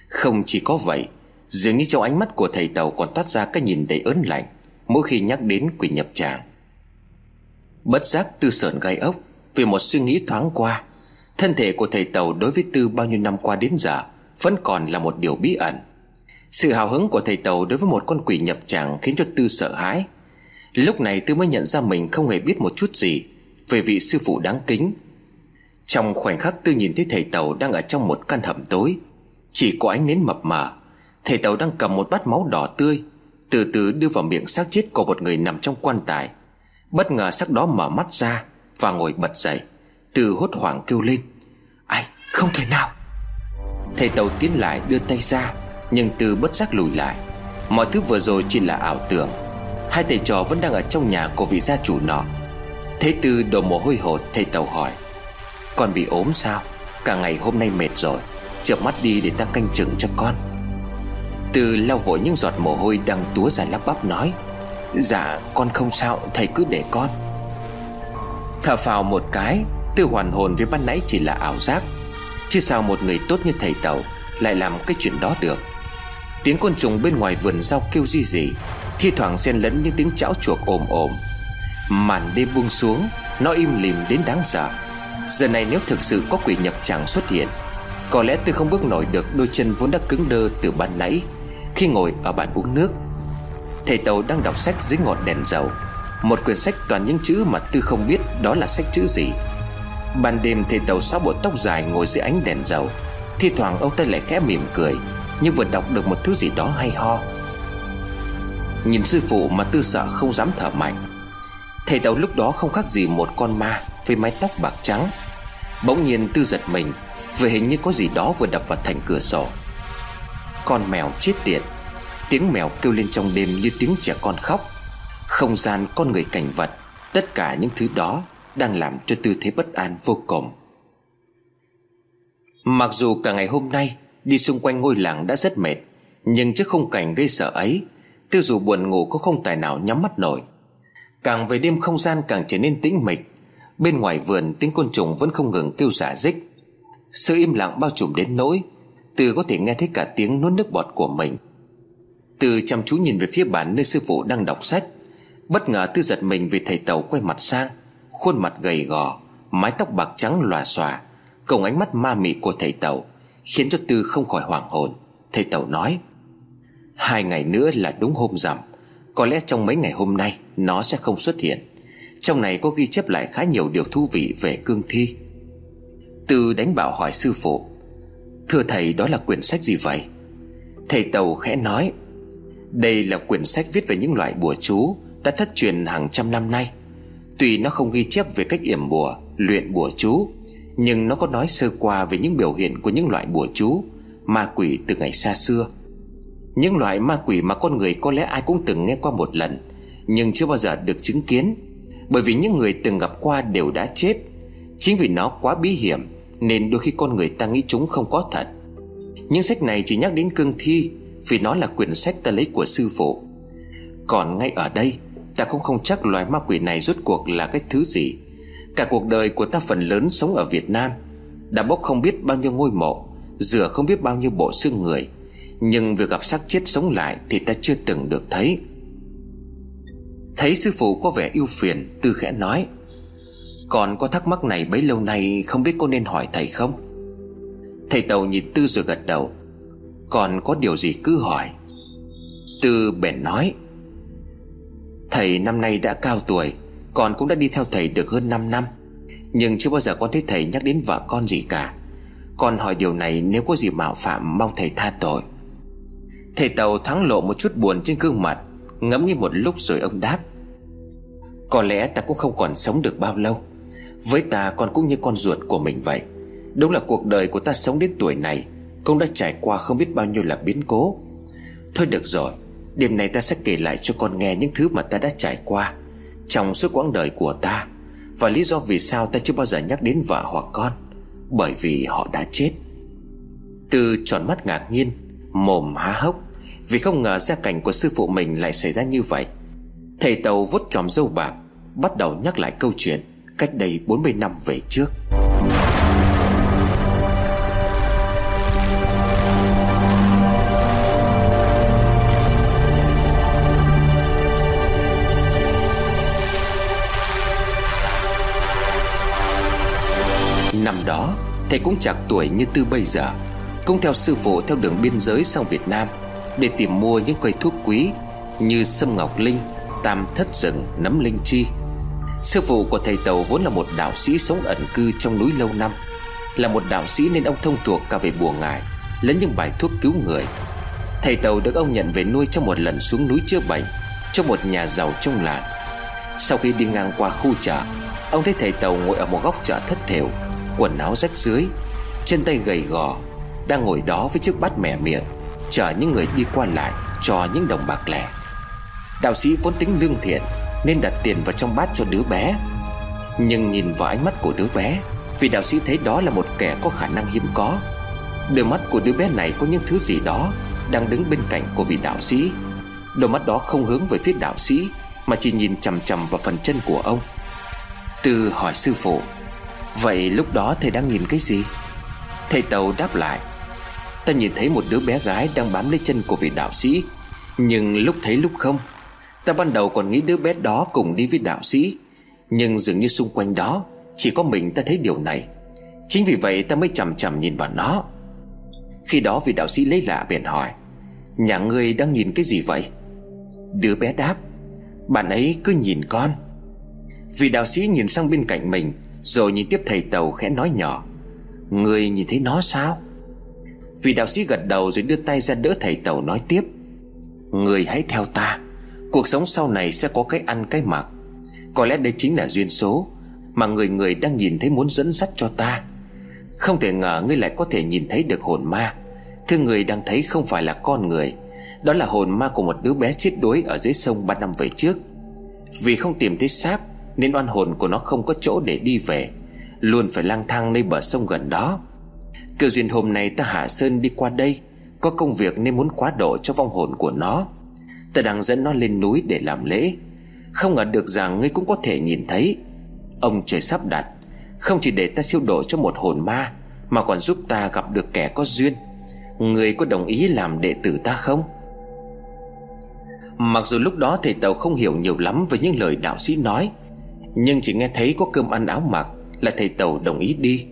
Không chỉ có vậy, dường như trong ánh mắt của thầy Tàu còn toát ra cái nhìn đầy ớn lạnh mỗi khi nhắc đến quỷ nhập tràng. Bất giác Tư sởn gai ốc vì một suy nghĩ thoáng qua. Thân thể của thầy Tàu đối với Tư bao nhiêu năm qua đến giờ vẫn còn là một điều bí ẩn. Sự hào hứng của thầy Tàu đối với một con quỷ nhập tràng khiến cho Tư sợ hãi. Lúc này Tư mới nhận ra mình không hề biết một chút gì về vị sư phụ đáng kính. Trong khoảnh khắc, Tư nhìn thấy thầy Tàu đang ở trong một căn hầm tối, chỉ có ánh nến mập mờ. Thầy Tàu đang cầm một bát máu đỏ tươi, từ từ đưa vào miệng xác chết của một người nằm trong quan tài. Bất ngờ xác đó mở mắt ra và ngồi bật dậy. Tư hốt hoảng kêu lên: "Ai, không thể nào!" Thầy Tàu tiến lại đưa tay ra, nhưng Tư bất giác lùi lại. Mọi thứ vừa rồi chỉ là ảo tưởng. Hai thầy trò vẫn đang ở trong nhà của vị gia chủ nọ. Thấy Tư đổ mồ hôi hột, thầy Tàu hỏi: "Con bị ốm sao? Cả ngày hôm nay mệt rồi, chợp mắt đi để ta canh chừng cho con." Tư lau vội những giọt mồ hôi đang túa ra lắp bắp nói: "Dạ con không sao, thầy cứ để con." Thở phào một cái, Tư hoàn hồn vì ban nãy chỉ là ảo giác. Chứ sao một người tốt như thầy Tàu lại làm cái chuyện đó được. Tiếng côn trùng bên ngoài vườn rau kêu rì rì, thi thoảng xen lẫn những tiếng chảo chuột ồm ồm. Màn đêm buông xuống, nó im lìm đến đáng sợ. Giờ này nếu thực sự có quỷ nhập tràng xuất hiện, có lẽ Tư không bước nổi được đôi chân vốn đã cứng đơ từ ban nãy khi ngồi ở bàn uống nước. Thầy Tàu đang đọc sách dưới ngọn đèn dầu, một quyển sách toàn những chữ mà Tư không biết đó là sách chữ gì. Ban đêm thầy Tàu xõa bộ tóc dài ngồi dưới ánh đèn dầu, thi thoảng ông ta lại khẽ mỉm cười như vừa đọc được một thứ gì đó hay ho. Nhìn sư phụ mà Tư sợ không dám thở mạnh. Thầy Tàu lúc đó không khác gì một con ma với mái tóc bạc trắng. Bỗng nhiên Tư giật mình vì hình như có gì đó vừa đập vào thành cửa sổ. Con mèo chết tiệt. Tiếng mèo kêu lên trong đêm như tiếng trẻ con khóc. Không gian, con người, cảnh vật, tất cả những thứ đó đang làm cho Tư thế bất an vô cùng. Mặc dù cả ngày hôm nay đi xung quanh ngôi làng đã rất mệt, Nhưng trước khung cảnh gây sợ ấy, Tư dù buồn ngủ cũng không tài nào nhắm mắt nổi. Càng về đêm không gian càng trở nên tĩnh mịch. Bên ngoài vườn tiếng côn trùng vẫn không ngừng kêu rả rích. Sự im lặng bao trùm đến nỗi Tư có thể nghe thấy cả tiếng nuốt nước bọt của mình. Tư chăm chú nhìn về phía bàn nơi sư phụ đang đọc sách. Bất ngờ Tư giật mình vì thầy Tàu quay mặt sang. Khuôn mặt gầy gò, mái tóc bạc trắng lòa xòa, cùng ánh mắt ma mị của thầy Tàu khiến cho Tư không khỏi hoảng hồn. Thầy Tàu nói: Hai ngày nữa là đúng hôm rằm. Có lẽ trong mấy ngày hôm nay nó sẽ không xuất hiện. Trong này có ghi chép lại khá nhiều điều thú vị về cương thi. Tư đánh bảo hỏi sư phụ: Thưa thầy, đó là quyển sách gì vậy? Thầy Tàu khẽ nói: Đây là quyển sách viết về những loại bùa chú đã thất truyền hàng trăm năm nay. Tuy nó không ghi chép về cách yểm bùa, luyện bùa chú, nhưng nó có nói sơ qua về những biểu hiện của những loại bùa chú, ma quỷ từ ngày xa xưa. Những loại ma quỷ mà con người có lẽ ai cũng từng nghe qua một lần, nhưng chưa bao giờ được chứng kiến. Bởi vì những người từng gặp qua đều đã chết. Chính vì nó quá bí hiểm nên đôi khi con người ta nghĩ chúng không có thật. Những sách này chỉ nhắc đến cương thi vì nó là quyển sách ta lấy của sư phụ. Còn ngay ở đây, ta cũng không chắc loài ma quỷ này rốt cuộc là cái thứ gì. Cả cuộc đời của ta phần lớn sống ở Việt Nam, đã bốc không biết bao nhiêu ngôi mộ, rửa không biết bao nhiêu bộ xương người, nhưng việc gặp xác chết sống lại thì ta chưa từng được thấy. Thấy sư phụ có vẻ ưu phiền, Tư khẽ nói: Còn có thắc mắc này bấy lâu nay, không biết có nên hỏi thầy không? Thầy Tàu nhìn Tư rồi gật đầu: Còn có điều gì cứ hỏi. Tư bèn nói: Thầy năm nay đã cao tuổi, con cũng đã đi theo thầy được hơn năm năm, nhưng chưa bao giờ con thấy thầy nhắc đến vợ con gì cả. Con hỏi điều này nếu có gì mạo phạm mong thầy tha tội. Thầy Tàu thoáng lộ một chút buồn trên gương mặt. Ngẫm nghĩ một lúc rồi ông đáp: Có lẽ ta cũng không còn sống được bao lâu. Với ta, con cũng như con ruột của mình vậy. Đúng là cuộc đời của ta sống đến tuổi này cũng đã trải qua không biết bao nhiêu là biến cố. Thôi được rồi, đêm nay ta sẽ kể lại cho con nghe những thứ mà ta đã trải qua trong suốt quãng đời của ta, và lý do vì sao ta chưa bao giờ nhắc đến vợ hoặc con, bởi vì họ đã chết. Tư tròn mắt ngạc nhiên, mồm há hốc, vì không ngờ gia cảnh của sư phụ mình lại xảy ra như vậy. Thầy Tàu vuốt chòm râu bạc, bắt đầu nhắc lại câu chuyện cách đây bốn mươi năm về trước. Năm đó, thầy cũng chạc tuổi như Tư bây giờ, cũng theo sư phụ theo đường biên giới sang Việt Nam để tìm mua những cây thuốc quý như sâm ngọc linh, tam thất rừng, nấm linh chi. Sư phụ của thầy Tàu vốn là một đạo sĩ sống ẩn cư trong núi lâu năm. Là một đạo sĩ nên ông thông thuộc cả về bùa ngải lẫn những bài thuốc cứu người. Thầy Tàu được ông nhận về nuôi trong một lần xuống núi chữa bệnh cho một nhà giàu trong làng. Sau khi đi ngang qua khu chợ, ông thấy thầy Tàu ngồi ở một góc chợ thất thểu, quần áo rách rưới, chân tay gầy gò, đang ngồi đó với chiếc bát mẻ miệng chở những người đi qua lại cho những đồng bạc lẻ. Đạo sĩ vốn tính lương thiện nên đặt tiền vào trong bát cho đứa bé, nhưng nhìn vào ánh mắt của đứa bé, vì đạo sĩ thấy đó là một kẻ có khả năng hiếm có. Đôi mắt của đứa bé này có những thứ gì đó đang đứng bên cạnh của vị đạo sĩ. Đôi mắt đó không hướng về phía đạo sĩ mà chỉ nhìn chằm chằm vào phần chân của ông. Từ hỏi sư phụ: Vậy lúc đó thầy đang nhìn cái gì? Thầy Tàu đáp lại: Ta nhìn thấy một đứa bé gái đang bám lấy chân của vị đạo sĩ, nhưng lúc thấy lúc không. Ta ban đầu còn nghĩ đứa bé đó cùng đi với đạo sĩ, nhưng dường như xung quanh đó chỉ có mình ta thấy điều này. Chính vì vậy ta mới chằm chằm nhìn vào nó. Khi đó vị đạo sĩ lấy lạ bèn hỏi: Nhà ngươi đang nhìn cái gì vậy? Đứa bé đáp: Bạn ấy cứ nhìn con. Vị đạo sĩ nhìn sang bên cạnh mình, rồi nhìn tiếp thầy Tàu khẽ nói nhỏ: Ngươi nhìn thấy nó sao? Vị đạo sĩ gật đầu rồi đưa tay ra đỡ thầy Tàu nói tiếp: Ngươi hãy theo ta, cuộc sống sau này sẽ có cái ăn cái mặc. Có lẽ đây chính là duyên số mà người người đang nhìn thấy muốn dẫn dắt cho ta. Không thể ngờ ngươi lại có thể nhìn thấy được hồn ma. Thứ ngươi đang thấy không phải là con người, đó là hồn ma của một đứa bé chết đuối ở dưới sông ba năm về trước. Vì không tìm thấy xác nên oan hồn của nó không có chỗ để đi về, luôn phải lang thang nơi bờ sông gần đó. Cơ duyên hôm nay ta hạ sơn đi qua đây có công việc nên muốn quá độ cho vong hồn của nó. Ta đang dẫn nó lên núi để làm lễ. Không ngờ được rằng ngươi cũng có thể nhìn thấy. Ông trời sắp đặt, không chỉ để ta siêu độ cho một hồn ma, mà còn giúp ta gặp được kẻ có duyên. Ngươi có đồng ý làm đệ tử ta không? Mặc dù lúc đó thầy Tàu không hiểu nhiều lắm về những lời đạo sĩ nói, nhưng chỉ nghe thấy có cơm ăn áo mặc là thầy Tàu đồng ý đi.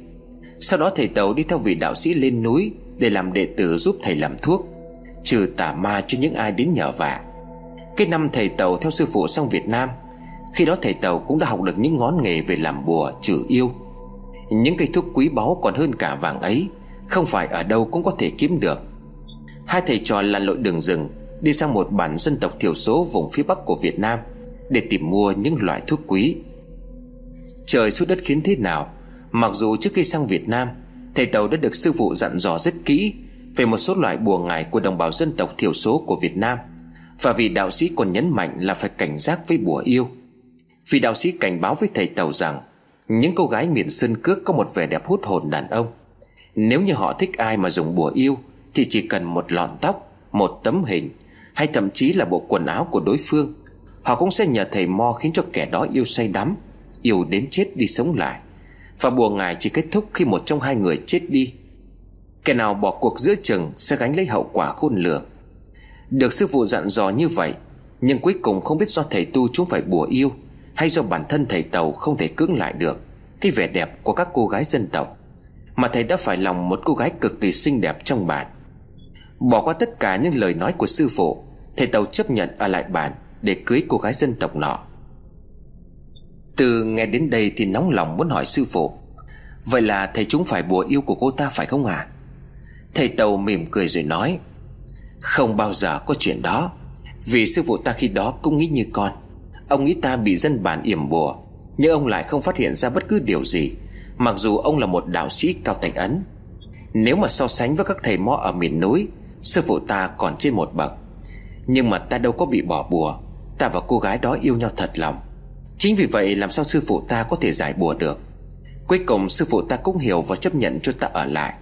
Sau đó thầy Tàu đi theo vị đạo sĩ lên núi để làm đệ tử giúp thầy làm thuốc, trừ tà ma cho những ai đến nhờ vả. Cái năm thầy Tàu theo sư phụ sang Việt Nam, khi đó thầy Tàu cũng đã học được những ngón nghề về làm bùa trừ yêu. Những cây thuốc quý báu còn hơn cả vàng ấy, không phải ở đâu cũng có thể kiếm được. Hai thầy trò lặn lội đường rừng, đi sang một bản dân tộc thiểu số vùng phía Bắc của Việt Nam để tìm mua những loại thuốc quý. Trời sút đất khiến thế nào, mặc dù trước khi sang Việt Nam, thầy Tàu đã được sư phụ dặn dò rất kỹ về một số loại bùa ngải của đồng bào dân tộc thiểu số của Việt Nam, và vị đạo sĩ còn nhấn mạnh là phải cảnh giác với bùa yêu. Vị đạo sĩ cảnh báo với thầy Tàu rằng những cô gái miền sơn cước có một vẻ đẹp hút hồn đàn ông. Nếu như họ thích ai mà dùng bùa yêu thì chỉ cần một lọn tóc, một tấm hình, hay thậm chí là bộ quần áo của đối phương, họ cũng sẽ nhờ thầy mo khiến cho kẻ đó yêu say đắm, yêu đến chết đi sống lại. Và bùa ngải chỉ kết thúc khi một trong hai người chết đi. Kẻ nào bỏ cuộc giữa chừng sẽ gánh lấy hậu quả khôn lường. Được sư phụ dặn dò như vậy, nhưng cuối cùng không biết do thầy tu chúng phải bùa yêu, hay do bản thân thầy Tàu không thể cưỡng lại được cái vẻ đẹp của các cô gái dân tộc, mà thầy đã phải lòng một cô gái cực kỳ xinh đẹp trong bản. Bỏ qua tất cả những lời nói của sư phụ, thầy Tàu chấp nhận ở lại bản để cưới cô gái dân tộc nọ. Từ nghe đến đây thì nóng lòng muốn hỏi sư phụ, vậy là thầy chúng phải bùa yêu của cô ta phải không à? Thầy Tàu mỉm cười rồi nói, không bao giờ có chuyện đó. Vì sư phụ ta khi đó cũng nghĩ như con. Ông nghĩ ta bị dân bản yểm bùa, nhưng ông lại không phát hiện ra bất cứ điều gì, mặc dù ông là một đạo sĩ cao tay ấn. Nếu mà so sánh với các thầy mo ở miền núi, sư phụ ta còn trên một bậc. Nhưng mà ta đâu có bị bỏ bùa, ta và cô gái đó yêu nhau thật lòng. Chính vì vậy làm sao sư phụ ta có thể giải bùa được. Cuối cùng sư phụ ta cũng hiểu và chấp nhận cho ta ở lại.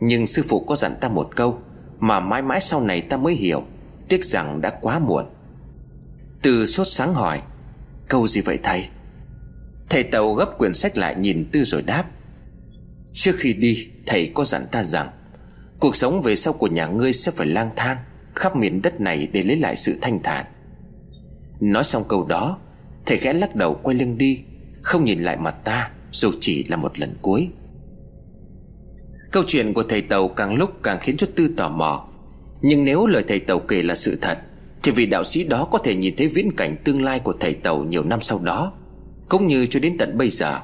Nhưng sư phụ có dặn ta một câu mà mãi mãi sau này ta mới hiểu, tiếc rằng đã quá muộn. Tư sốt sáng hỏi, câu gì vậy thầy? Thầy Tàu gấp quyển sách lại nhìn Tư rồi đáp, trước khi đi thầy có dặn ta rằng cuộc sống về sau của nhà ngươi sẽ phải lang thang khắp miền đất này để lấy lại sự thanh thản. Nói xong câu đó, thầy khẽ lắc đầu quay lưng đi, không nhìn lại mặt ta dù chỉ là một lần cuối. Câu chuyện của thầy Tàu càng lúc càng khiến cho Tư tò mò. Nhưng nếu lời thầy Tàu kể là sự thật, thì vị đạo sĩ đó có thể nhìn thấy viễn cảnh tương lai của thầy Tàu nhiều năm sau đó, cũng như cho đến tận bây giờ.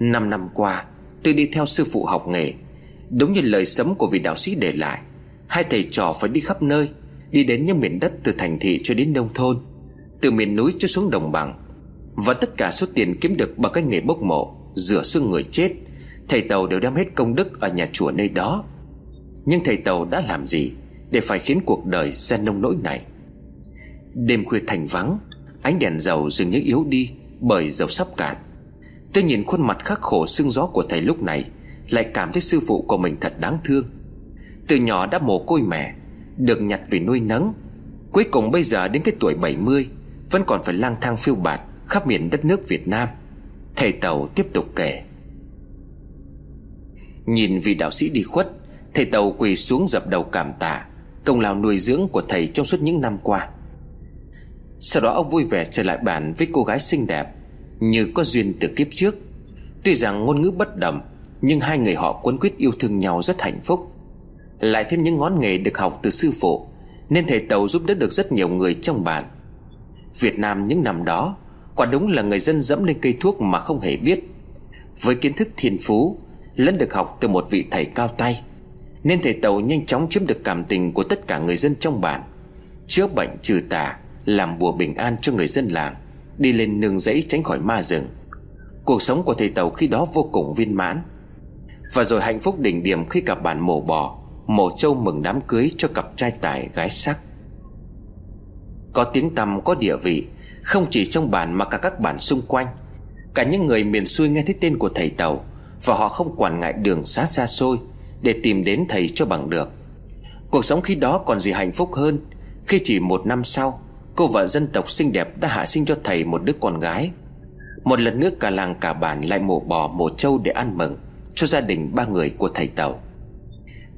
Năm năm qua, Tư đi theo sư phụ học nghề. Đúng như lời sấm của vị đạo sĩ để lại, hai thầy trò phải đi khắp nơi, đi đến những miền đất từ thành thị cho đến nông thôn, từ miền núi cho xuống đồng bằng. Và tất cả số tiền kiếm được bằng cái nghề bốc mộ, rửa xương người chết, thầy Tàu đều đem hết công đức ở nhà chùa nơi đó. Nhưng thầy Tàu đã làm gì để phải khiến cuộc đời ra nông nỗi này? Đêm khuya thành vắng, ánh đèn dầu dường như yếu đi bởi dầu sắp cạn. Tôi nhìn khuôn mặt khắc khổ sương gió của thầy lúc này, lại cảm thấy sư phụ của mình thật đáng thương. Từ nhỏ đã mồ côi mẹ, được nhặt về nuôi nấng, cuối cùng bây giờ đến cái tuổi bảy mươi vẫn còn phải lang thang phiêu bạt khắp miền đất nước Việt Nam. Thầy Tàu tiếp tục kể. Nhìn vị đạo sĩ đi khuất, thầy Tàu quỳ xuống dập đầu cảm tạ công lao nuôi dưỡng của thầy trong suốt những năm qua. Sau đó ông vui vẻ trở lại bản với cô gái xinh đẹp như có duyên từ kiếp trước. Tuy rằng ngôn ngữ bất đồng, nhưng hai người họ quấn quýt yêu thương nhau rất hạnh phúc. Lại thêm những ngón nghề được học từ sư phụ, nên thầy Tàu giúp đỡ được rất nhiều người trong bản. Việt Nam những năm đó quả đúng là người dân dẫm lên cây thuốc mà không hề biết. Với kiến thức thiên phú lẫn được học từ một vị thầy cao tay, nên thầy Tàu nhanh chóng chiếm được cảm tình của tất cả người dân trong bản, chữa bệnh trừ tà, làm bùa bình an cho người dân làng, đi lên nương rẫy tránh khỏi ma rừng. Cuộc sống của thầy Tàu khi đó vô cùng viên mãn. Và rồi hạnh phúc đỉnh điểm khi cặp bản mổ bò, mổ trâu mừng đám cưới cho cặp trai tài gái sắc, có tiếng tăm có địa vị, không chỉ trong bản mà cả các bản xung quanh. Cả những người miền xuôi nghe thấy tên của thầy Tàu và họ không quản ngại đường xá xa xôi để tìm đến thầy cho bằng được. Cuộc sống khi đó còn gì hạnh phúc hơn, khi chỉ một năm sau, cô vợ dân tộc xinh đẹp đã hạ sinh cho thầy một đứa con gái. Một lần nữa cả làng cả bản lại mổ bò mổ trâu để ăn mừng cho gia đình ba người của thầy Tàu.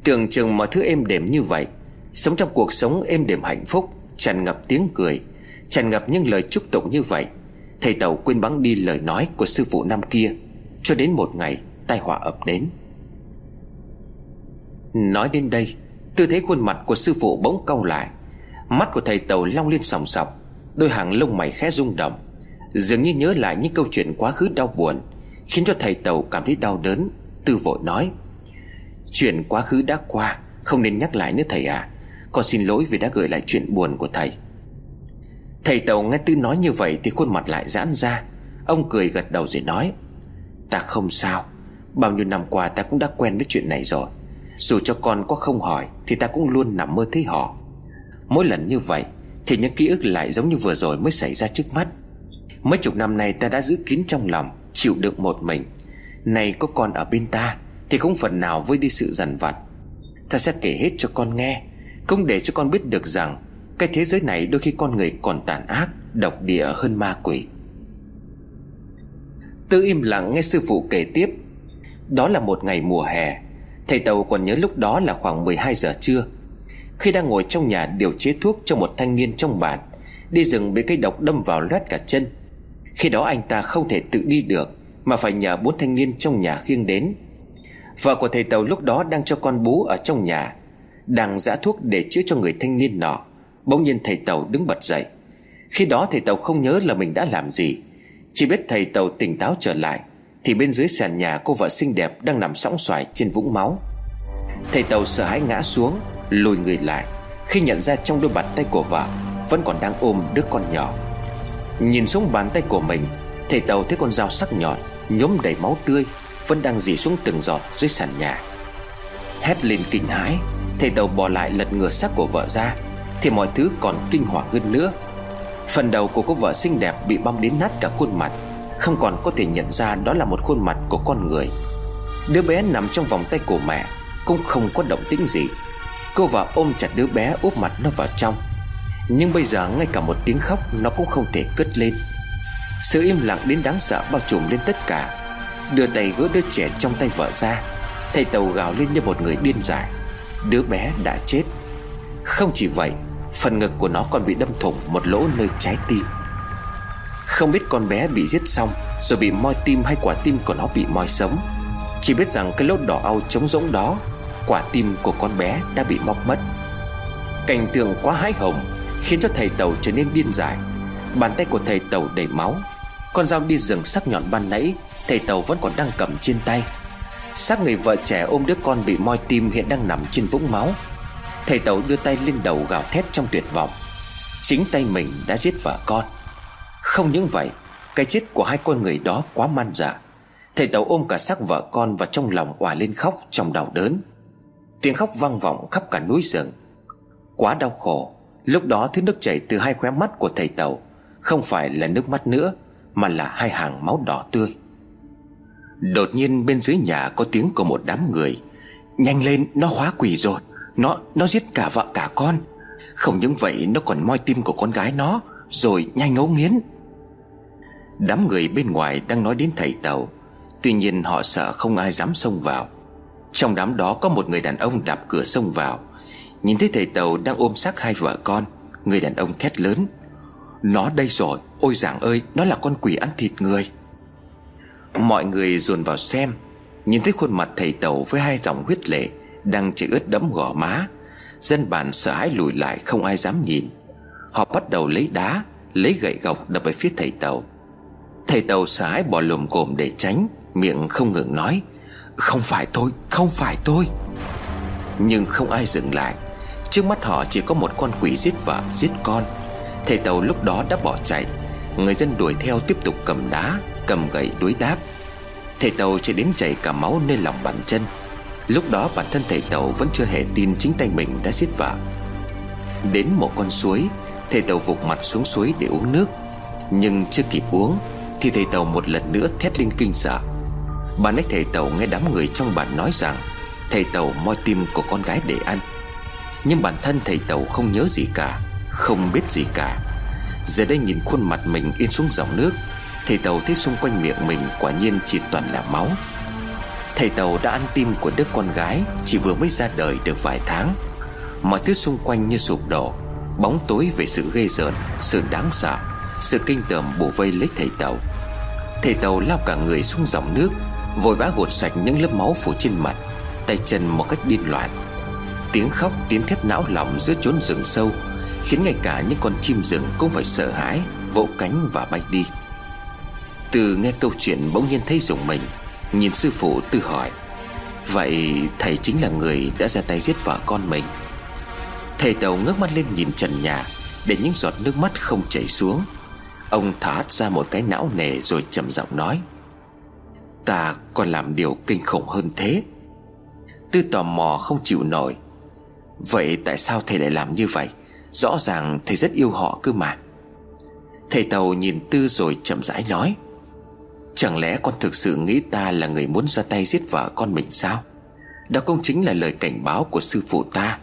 Tưởng chừng mọi thứ êm đềm như vậy, sống trong cuộc sống êm đềm hạnh phúc, tràn ngập tiếng cười, tràn ngập những lời chúc tụng như vậy, thầy Tàu quên bẵng đi lời nói của sư phụ năm kia, cho đến một ngày tai họa ập đến. Nói đến đây, Tư thấy khuôn mặt của sư phụ bỗng cau lại, mắt của thầy Tàu long lên sòng sọc, đôi hàng lông mày khẽ rung động, dường như nhớ lại những câu chuyện quá khứ đau buồn, khiến cho thầy Tàu cảm thấy đau đớn. Tư vội nói: "Chuyện quá khứ đã qua, không nên nhắc lại nữa thầy à. Con xin lỗi vì đã gửi lại chuyện buồn của thầy." Thầy Tàu nghe Tư nói như vậy thì khuôn mặt lại giãn ra. Ông cười gật đầu rồi nói: "Ta không sao. Bao nhiêu năm qua ta cũng đã quen với chuyện này rồi. Dù cho con có không hỏi thì ta cũng luôn nằm mơ thấy họ. Mỗi lần như vậy thì những ký ức lại giống như vừa rồi mới xảy ra trước mắt. Mấy chục năm nay ta đã giữ kín trong lòng, chịu đựng một mình. Nay có con ở bên ta thì cũng phần nào vơi đi sự dằn vặt. Ta sẽ kể hết cho con nghe, cũng để cho con biết được rằng cái thế giới này đôi khi con người còn tàn ác, độc địa hơn ma quỷ." Tư im lặng nghe sư phụ kể tiếp. Đó là một ngày mùa hè. Thầy Tàu còn nhớ lúc đó là khoảng mười hai giờ trưa, khi đang ngồi trong nhà điều chế thuốc cho một thanh niên trong bản, đi rừng bị cây độc đâm vào loét cả chân. Khi đó anh ta không thể tự đi được mà phải nhờ bốn thanh niên trong nhà khiêng đến. Vợ của thầy Tàu lúc đó đang cho con bú ở trong nhà, đang giã thuốc để chữa cho người thanh niên nọ. Bỗng nhiên thầy Tàu đứng bật dậy. Khi đó thầy Tàu không nhớ là mình đã làm gì, chỉ biết thầy Tàu tỉnh táo trở lại thì bên dưới sàn nhà cô vợ xinh đẹp đang nằm sõng xoài trên vũng máu. Thầy Tàu sợ hãi ngã xuống, lùi người lại khi nhận ra trong đôi bàn tay của vợ vẫn còn đang ôm đứa con nhỏ. Nhìn xuống bàn tay của mình, thầy Tàu thấy con dao sắc nhọn nhuốm đầy máu tươi vẫn đang rỉ xuống từng giọt dưới sàn nhà. Hét lên kinh hãi, thầy Tàu bò lại lật ngửa xác của vợ ra thì mọi thứ còn kinh hoàng hơn nữa. Phần đầu của cô vợ xinh đẹp bị băm đến nát cả khuôn mặt, không còn có thể nhận ra đó là một khuôn mặt của con người. Đứa bé nằm trong vòng tay của mẹ cũng không có động tĩnh gì. Cô vợ ôm chặt đứa bé, úp mặt nó vào trong, nhưng bây giờ ngay cả một tiếng khóc nó cũng không thể cất lên. Sự im lặng đến đáng sợ bao trùm lên tất cả. Đưa tay gỡ đứa trẻ trong tay vợ ra, thầy Tàu gào lên như một người điên dại: "Đứa bé đã chết!" Không chỉ vậy, phần ngực của nó còn bị đâm thủng một lỗ nơi trái tim. Không biết con bé bị giết xong rồi bị moi tim hay quả tim của nó bị moi sống, chỉ biết rằng cái lỗ đỏ au trống rỗng đó, quả tim của con bé đã bị móc mất. Cảnh tượng quá hãi hùng khiến cho thầy Tàu trở nên điên dại. Bàn tay của thầy Tàu đầy máu, con dao đi rừng sắc nhọn ban nãy thầy Tàu vẫn còn đang cầm trên tay. Xác người vợ trẻ ôm đứa con bị moi tim hiện đang nằm trên vũng máu. Thầy Tàu đưa tay lên đầu gào thét trong tuyệt vọng. Chính tay mình đã giết vợ con. Không những vậy, cái chết của hai con người đó quá man dợ. Thầy Tàu ôm cả xác vợ con và trong lòng òa lên khóc trong đau đớn. Tiếng khóc vang vọng khắp cả núi rừng. Quá đau khổ, lúc đó thứ nước chảy từ hai khóe mắt của thầy Tàu không phải là nước mắt nữa, mà là hai hàng máu đỏ tươi. Đột nhiên bên dưới nhà có tiếng của một đám người: "Nhanh lên, nó hóa quỷ rồi. Nó, nó giết cả vợ cả con. Không những vậy, nó còn moi tim của con gái nó rồi nhai ngấu nghiến." Đám người bên ngoài đang nói đến thầy Tàu, tuy nhiên họ sợ không ai dám xông vào. Trong đám đó có một người đàn ông đạp cửa xông vào. Nhìn thấy thầy Tàu đang ôm xác hai vợ con, người đàn ông thét lớn: "Nó đây rồi, ôi giảng ơi, nó là con quỷ ăn thịt người." Mọi người dồn vào xem, nhìn thấy khuôn mặt thầy Tàu với hai dòng huyết lệ đang chảy ướt đẫm gò má. Dân bản sợ hãi lùi lại, không ai dám nhìn. Họ bắt đầu lấy đá, lấy gậy gộc đập về phía thầy Tàu. Thầy Tàu sợ hãi bỏ lồm cồm để tránh, miệng không ngừng nói: "Không phải tôi, không phải tôi." Nhưng không ai dừng lại. Trước mắt họ chỉ có một con quỷ giết vợ, giết con. Thầy Tàu lúc đó đã bỏ chạy. Người dân đuổi theo tiếp tục cầm đá, cầm gậy đối đáp. Thầy Tàu chạy đến chảy cả máu nơi lòng bàn chân. Lúc đó bản thân thầy Tàu vẫn chưa hề tin chính tay mình đã giết vợ. Đến một con suối, thầy Tàu vụt mặt xuống suối để uống nước, nhưng chưa kịp uống thì thầy Tàu một lần nữa thét lên kinh sợ. Ban nãy thầy Tàu nghe đám người trong bản nói rằng thầy Tàu moi tim của con gái để ăn. nhưng bản thân thầy Tàu không nhớ gì cả, không biết gì cả. Giờ đây nhìn khuôn mặt mình in xuống dòng nước, thầy Tàu thấy xung quanh miệng mình quả nhiên chỉ toàn là máu. Thầy Tàu đã ăn tim của đứa con gái chỉ vừa mới ra đời được vài tháng. Mọi thứ xung quanh như sụp đổ, bóng tối về sự ghê rợn, sự đáng sợ, sự kinh tởm bủa vây lấy thầy Tàu. Thầy Tàu lao cả người xuống dòng nước, vội vã gột sạch những lớp máu phủ trên mặt, tay chân một cách điên loạn. Tiếng khóc, tiếng thét não lòng giữa chốn rừng sâu khiến ngay cả những con chim rừng cũng phải sợ hãi, vỗ cánh và bay đi. Tư nghe câu chuyện bỗng nhiên thấy rùng mình, nhìn sư phụ Tư hỏi: "Vậy thầy chính là người đã ra tay giết vợ con mình?" Thầy Tàu ngước mắt lên nhìn trần nhà để những giọt nước mắt không chảy xuống. Ông thở hắt ra một cái não nề rồi trầm giọng nói: "Ta còn làm điều kinh khủng hơn thế." Tư tò mò không chịu nổi: "Vậy tại sao thầy lại làm như vậy? Rõ ràng thầy rất yêu họ cơ mà." Thầy Tàu nhìn Tư rồi chậm rãi nói: "Chẳng lẽ con thực sự nghĩ ta là người muốn ra tay giết vợ con mình sao? Đó cũng chính là lời cảnh báo của sư phụ ta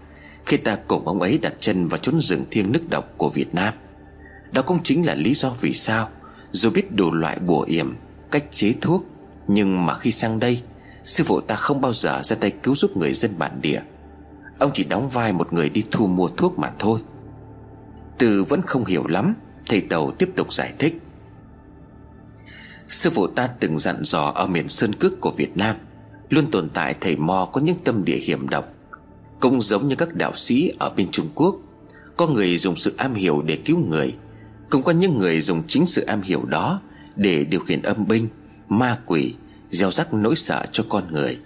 khi ta cùng ông ấy đặt chân vào chốn rừng thiêng nước độc của Việt Nam. Đó cũng chính là lý do vì sao dù biết đủ loại bùa yểm, cách chế thuốc, nhưng mà khi sang đây, sư phụ ta không bao giờ ra tay cứu giúp người dân bản địa. Ông chỉ đóng vai một người đi thu mua thuốc mà thôi." Từ vẫn không hiểu lắm, thầy Tàu tiếp tục giải thích: "Sư phụ ta từng dặn dò ở miền sơn cước của Việt Nam luôn tồn tại thầy mò có những tâm địa hiểm độc. Cũng giống như các đạo sĩ ở bên Trung Quốc, có người dùng sự am hiểu để cứu người, cũng có những người dùng chính sự am hiểu đó để điều khiển âm binh, ma quỷ, gieo rắc nỗi sợ cho con người,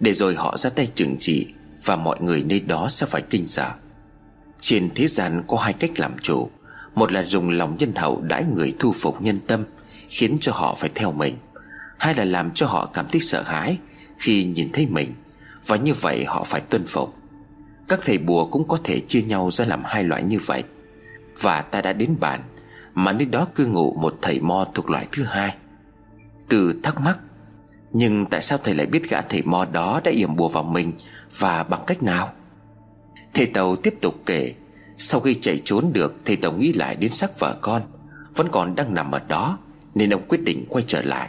để rồi họ ra tay trừng trị và mọi người nơi đó sẽ phải kinh sợ. Trên thế gian có hai cách làm chủ, một là dùng lòng nhân hậu đãi người thu phục nhân tâm, khiến cho họ phải theo mình. Hai là làm cho họ cảm thấy sợ hãi khi nhìn thấy mình, và như vậy họ phải tuân phục. Các thầy bùa cũng có thể chia nhau ra làm hai loại như vậy. Và ta đã đến bản mà nơi đó cư ngụ một thầy mo thuộc loại thứ hai." Từ thắc mắc: "Nhưng tại sao thầy lại biết gã thầy mo đó đã yểm bùa vào mình và bằng cách nào?" Thầy Tàu tiếp tục kể: "Sau khi chạy trốn được, thầy Tàu nghĩ lại đến xác vợ con vẫn còn đang nằm ở đó, nên ông quyết định quay trở lại.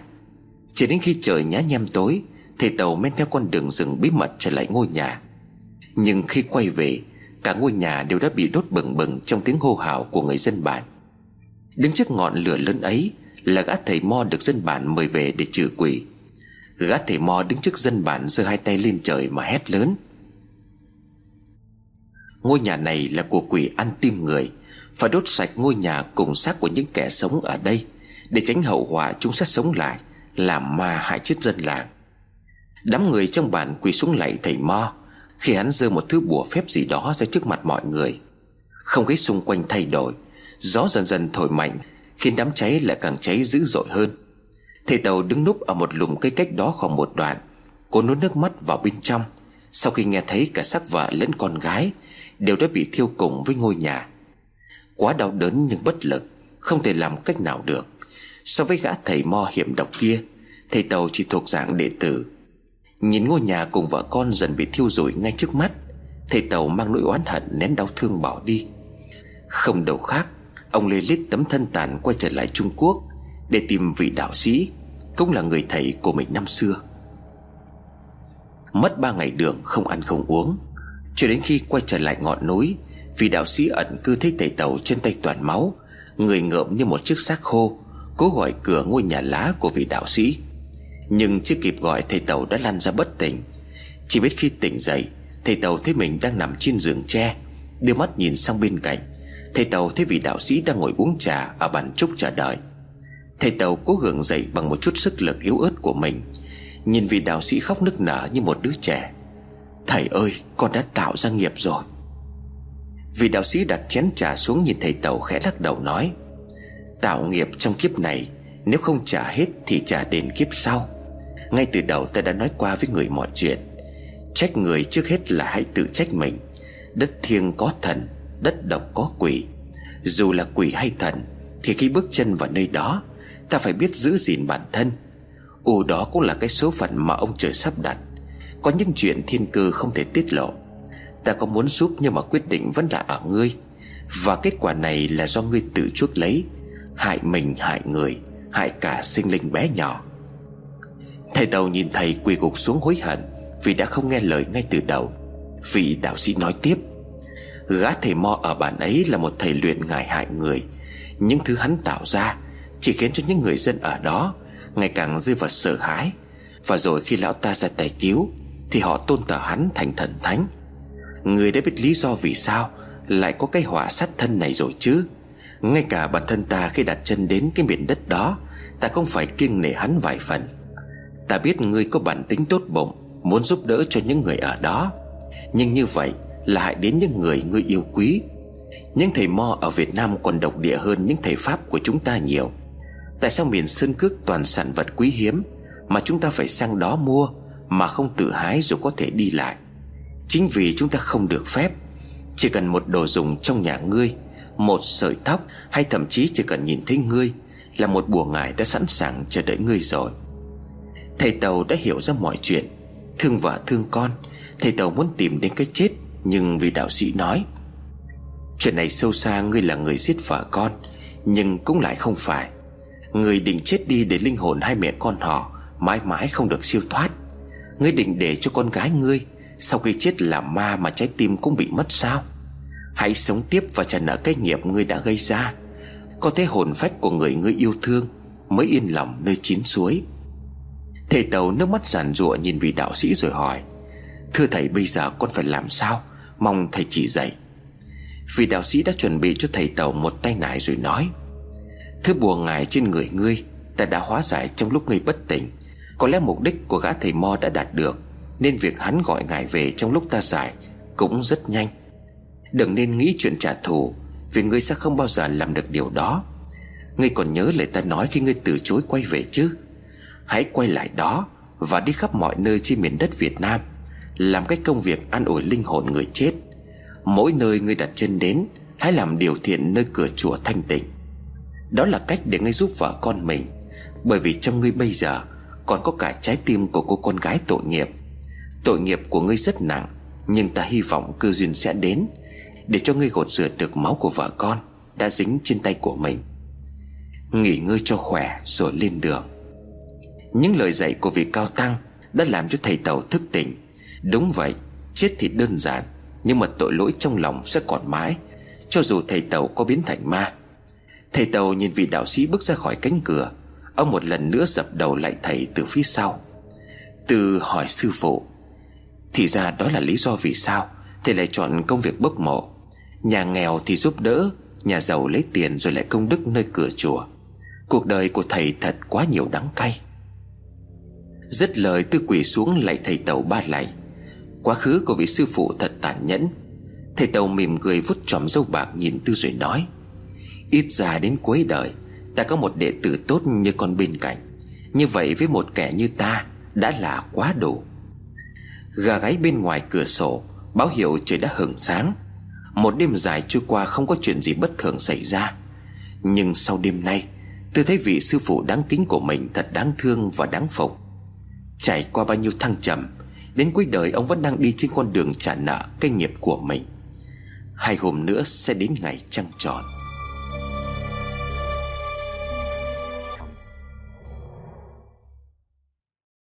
Chỉ đến khi trời nhá nhem tối, thầy Tàu men theo con đường rừng bí mật trở lại ngôi nhà. Nhưng khi quay về, cả ngôi nhà đều đã bị đốt bừng bừng trong tiếng hô hào của người dân bản. Đứng trước ngọn lửa lớn ấy là gã thầy mo được dân bản mời về để trừ quỷ. Gã thầy mo đứng trước dân bản giơ hai tay lên trời mà hét lớn: "Ngôi nhà này là của quỷ ăn tim người, phải đốt sạch ngôi nhà cùng xác của những kẻ sống ở đây, để tránh hậu họa chúng sẽ sống lại làm ma hại chết dân làng." Đám người trong bản quỳ xuống lạy thầy mo khi hắn giơ một thứ bùa phép gì đó ra trước mặt mọi người. Không khí xung quanh thay đổi, gió dần dần thổi mạnh khiến đám cháy lại càng cháy dữ dội hơn. Thầy Tàu đứng núp ở một lùm cây cách đó khoảng một đoạn, cố nuốt nước mắt vào bên trong sau khi nghe thấy cả xác vợ lẫn con gái đều đã bị thiêu cùng với ngôi nhà. Quá đau đớn nhưng bất lực, không thể làm cách nào được. So với gã thầy mo hiểm độc kia, thầy Tàu chỉ thuộc dạng đệ tử. Nhìn ngôi nhà cùng vợ con dần bị thiêu rụi ngay trước mắt, thầy Tàu mang nỗi oán hận nén đau thương bỏ đi. Không đâu khác, ông lê lết tấm thân tàn quay trở lại Trung Quốc để tìm vị đạo sĩ cũng là người thầy của mình năm xưa. Mất ba ngày đường không ăn không uống, cho đến khi quay trở lại ngọn núi, vị đạo sĩ ẩn cư thấy thầy Tàu chân tay toàn máu, người ngợm như một chiếc xác khô, cố gọi cửa ngôi nhà lá của vị đạo sĩ. Nhưng chưa kịp gọi, thầy Tàu đã lăn ra bất tỉnh. Chỉ biết khi tỉnh dậy, thầy Tàu thấy mình đang nằm trên giường tre. Đưa mắt nhìn sang bên cạnh, thầy Tàu thấy vị đạo sĩ đang ngồi uống trà ở bàn trúc chờ đợi. Thầy Tàu cố gượng dậy bằng một chút sức lực yếu ớt của mình, nhìn vị đạo sĩ khóc nức nở như một đứa trẻ: "Thầy ơi, con đã tạo ra nghiệp rồi." Vị đạo sĩ đặt chén trà xuống, nhìn thầy Tàu khẽ lắc đầu nói: "Tạo nghiệp trong kiếp này, nếu không trả hết thì trả đền kiếp sau. Ngay từ đầu ta đã nói qua với người mọi chuyện. Trách người trước hết là hãy tự trách mình. Đất thiêng có thần, đất độc có quỷ. Dù là quỷ hay thần thì khi bước chân vào nơi đó, ta phải biết giữ gìn bản thân. Ồ, đó cũng là cái số phận mà ông trời sắp đặt. Có những chuyện thiên cơ không thể tiết lộ. Ta có muốn giúp nhưng mà quyết định vẫn là ở ngươi. Và kết quả này là do ngươi tự chuốc lấy. Hại mình, hại người, hại cả sinh linh bé nhỏ. Thầy Tàu nhìn thầy quỳ gục xuống hối hận vì đã không nghe lời ngay từ đầu. Vị đạo sĩ nói tiếp: gã thầy Mo ở bản ấy là một thầy luyện ngài hại người. Những thứ hắn tạo ra chỉ khiến cho những người dân ở đó ngày càng rơi vào sợ hãi. Và rồi khi lão ta ra tay cứu thì họ tôn thờ hắn thành thần thánh. Người đã biết lý do vì sao lại có cái họa sát thân này rồi chứ. Ngay cả bản thân ta khi đặt chân đến cái miền đất đó, ta không phải kiêng nể hắn vài phần. Ta biết ngươi có bản tính tốt bụng, muốn giúp đỡ cho những người ở đó, nhưng như vậy là hại đến những người ngươi yêu quý. Những thầy Mo ở Việt Nam còn độc địa hơn những thầy Pháp của chúng ta nhiều. Tại sao miền sơn cước toàn sản vật quý hiếm mà chúng ta phải sang đó mua mà không tự hái rồi có thể đi lại? Chính vì chúng ta không được phép. Chỉ cần một đồ dùng trong nhà ngươi, một sợi tóc, hay thậm chí chỉ cần nhìn thấy ngươi là một bùa ngải đã sẵn sàng chờ đợi ngươi rồi. Thầy Tàu đã hiểu ra mọi chuyện. Thương vợ thương con, thầy Tàu muốn tìm đến cái chết, nhưng vì đạo sĩ nói chuyện này sâu xa, ngươi là người giết vợ con, nhưng cũng lại không phải. Ngươi định chết đi để linh hồn hai mẹ con họ mãi mãi không được siêu thoát. Ngươi định để cho con gái ngươi sau khi chết là ma mà trái tim cũng bị mất sao? Hãy sống tiếp và trả nợ cái nghiệp ngươi đã gây ra. Có thể hồn phách của người ngươi yêu thương mới yên lòng nơi chín suối. Thầy Tàu nước mắt giàn giụa nhìn vị đạo sĩ rồi hỏi: thưa thầy, bây giờ con phải làm sao? Mong thầy chỉ dạy. Vị đạo sĩ đã chuẩn bị cho thầy Tàu một tay nải rồi nói: thứ bùa ngải trên người ngươi ta đã hóa giải trong lúc ngươi bất tỉnh. Có lẽ mục đích của gã thầy Mo đã đạt được, nên việc hắn gọi ngài về trong lúc ta giải cũng rất nhanh. Đừng nên nghĩ chuyện trả thù, vì ngươi sẽ không bao giờ làm được điều đó. Ngươi còn nhớ lời ta nói khi ngươi từ chối quay về chứ? Hãy quay lại đó và đi khắp mọi nơi trên miền đất Việt Nam, làm cái công việc an ủi linh hồn người chết. Mỗi nơi ngươi đặt chân đến, hãy làm điều thiện nơi cửa chùa thanh tịnh. Đó là cách để ngươi giúp vợ con mình, bởi vì trong ngươi bây giờ còn có cả trái tim của cô con gái tội nghiệp. Tội nghiệp của ngươi rất nặng, nhưng ta hy vọng cơ duyên sẽ đến để cho ngươi gột rửa được máu của vợ con đã dính trên tay của mình. Nghỉ ngơi cho khỏe rồi lên đường. Những lời dạy của vị cao tăng đã làm cho thầy Tàu thức tỉnh. Đúng vậy, chết thì đơn giản, nhưng mà tội lỗi trong lòng sẽ còn mãi, cho dù thầy Tàu có biến thành ma. Thầy Tàu nhìn vị đạo sĩ bước ra khỏi cánh cửa. Ông một lần nữa dập đầu lại thầy từ phía sau. Từ hỏi sư phụ: thì ra đó là lý do vì sao thầy lại chọn công việc bốc mộ. Nhà nghèo thì giúp đỡ, nhà giàu lấy tiền rồi lại công đức nơi cửa chùa. Cuộc đời của thầy thật quá nhiều đắng cay. Dứt lời, Tư quỳ xuống lạy thầy Tàu ba lạy. Quá khứ của vị sư phụ thật tàn nhẫn. Thầy Tàu mỉm cười vút chòm râu bạc nhìn Tư rồi nói: ít ra đến cuối đời ta có một đệ tử tốt như con bên cạnh. Như vậy với một kẻ như ta đã là quá đủ. Gà gáy bên ngoài cửa sổ báo hiệu trời đã hửng sáng. Một đêm dài trôi qua không có chuyện gì bất thường xảy ra. Nhưng sau đêm nay, Tư thấy vị sư phụ đáng kính của mình thật đáng thương và đáng phục. Trải qua bao nhiêu thăng trầm, đến cuối đời ông vẫn đang đi trên con đường trả nợ cái nghiệp của mình. Hai hôm nữa sẽ đến ngày trăng tròn.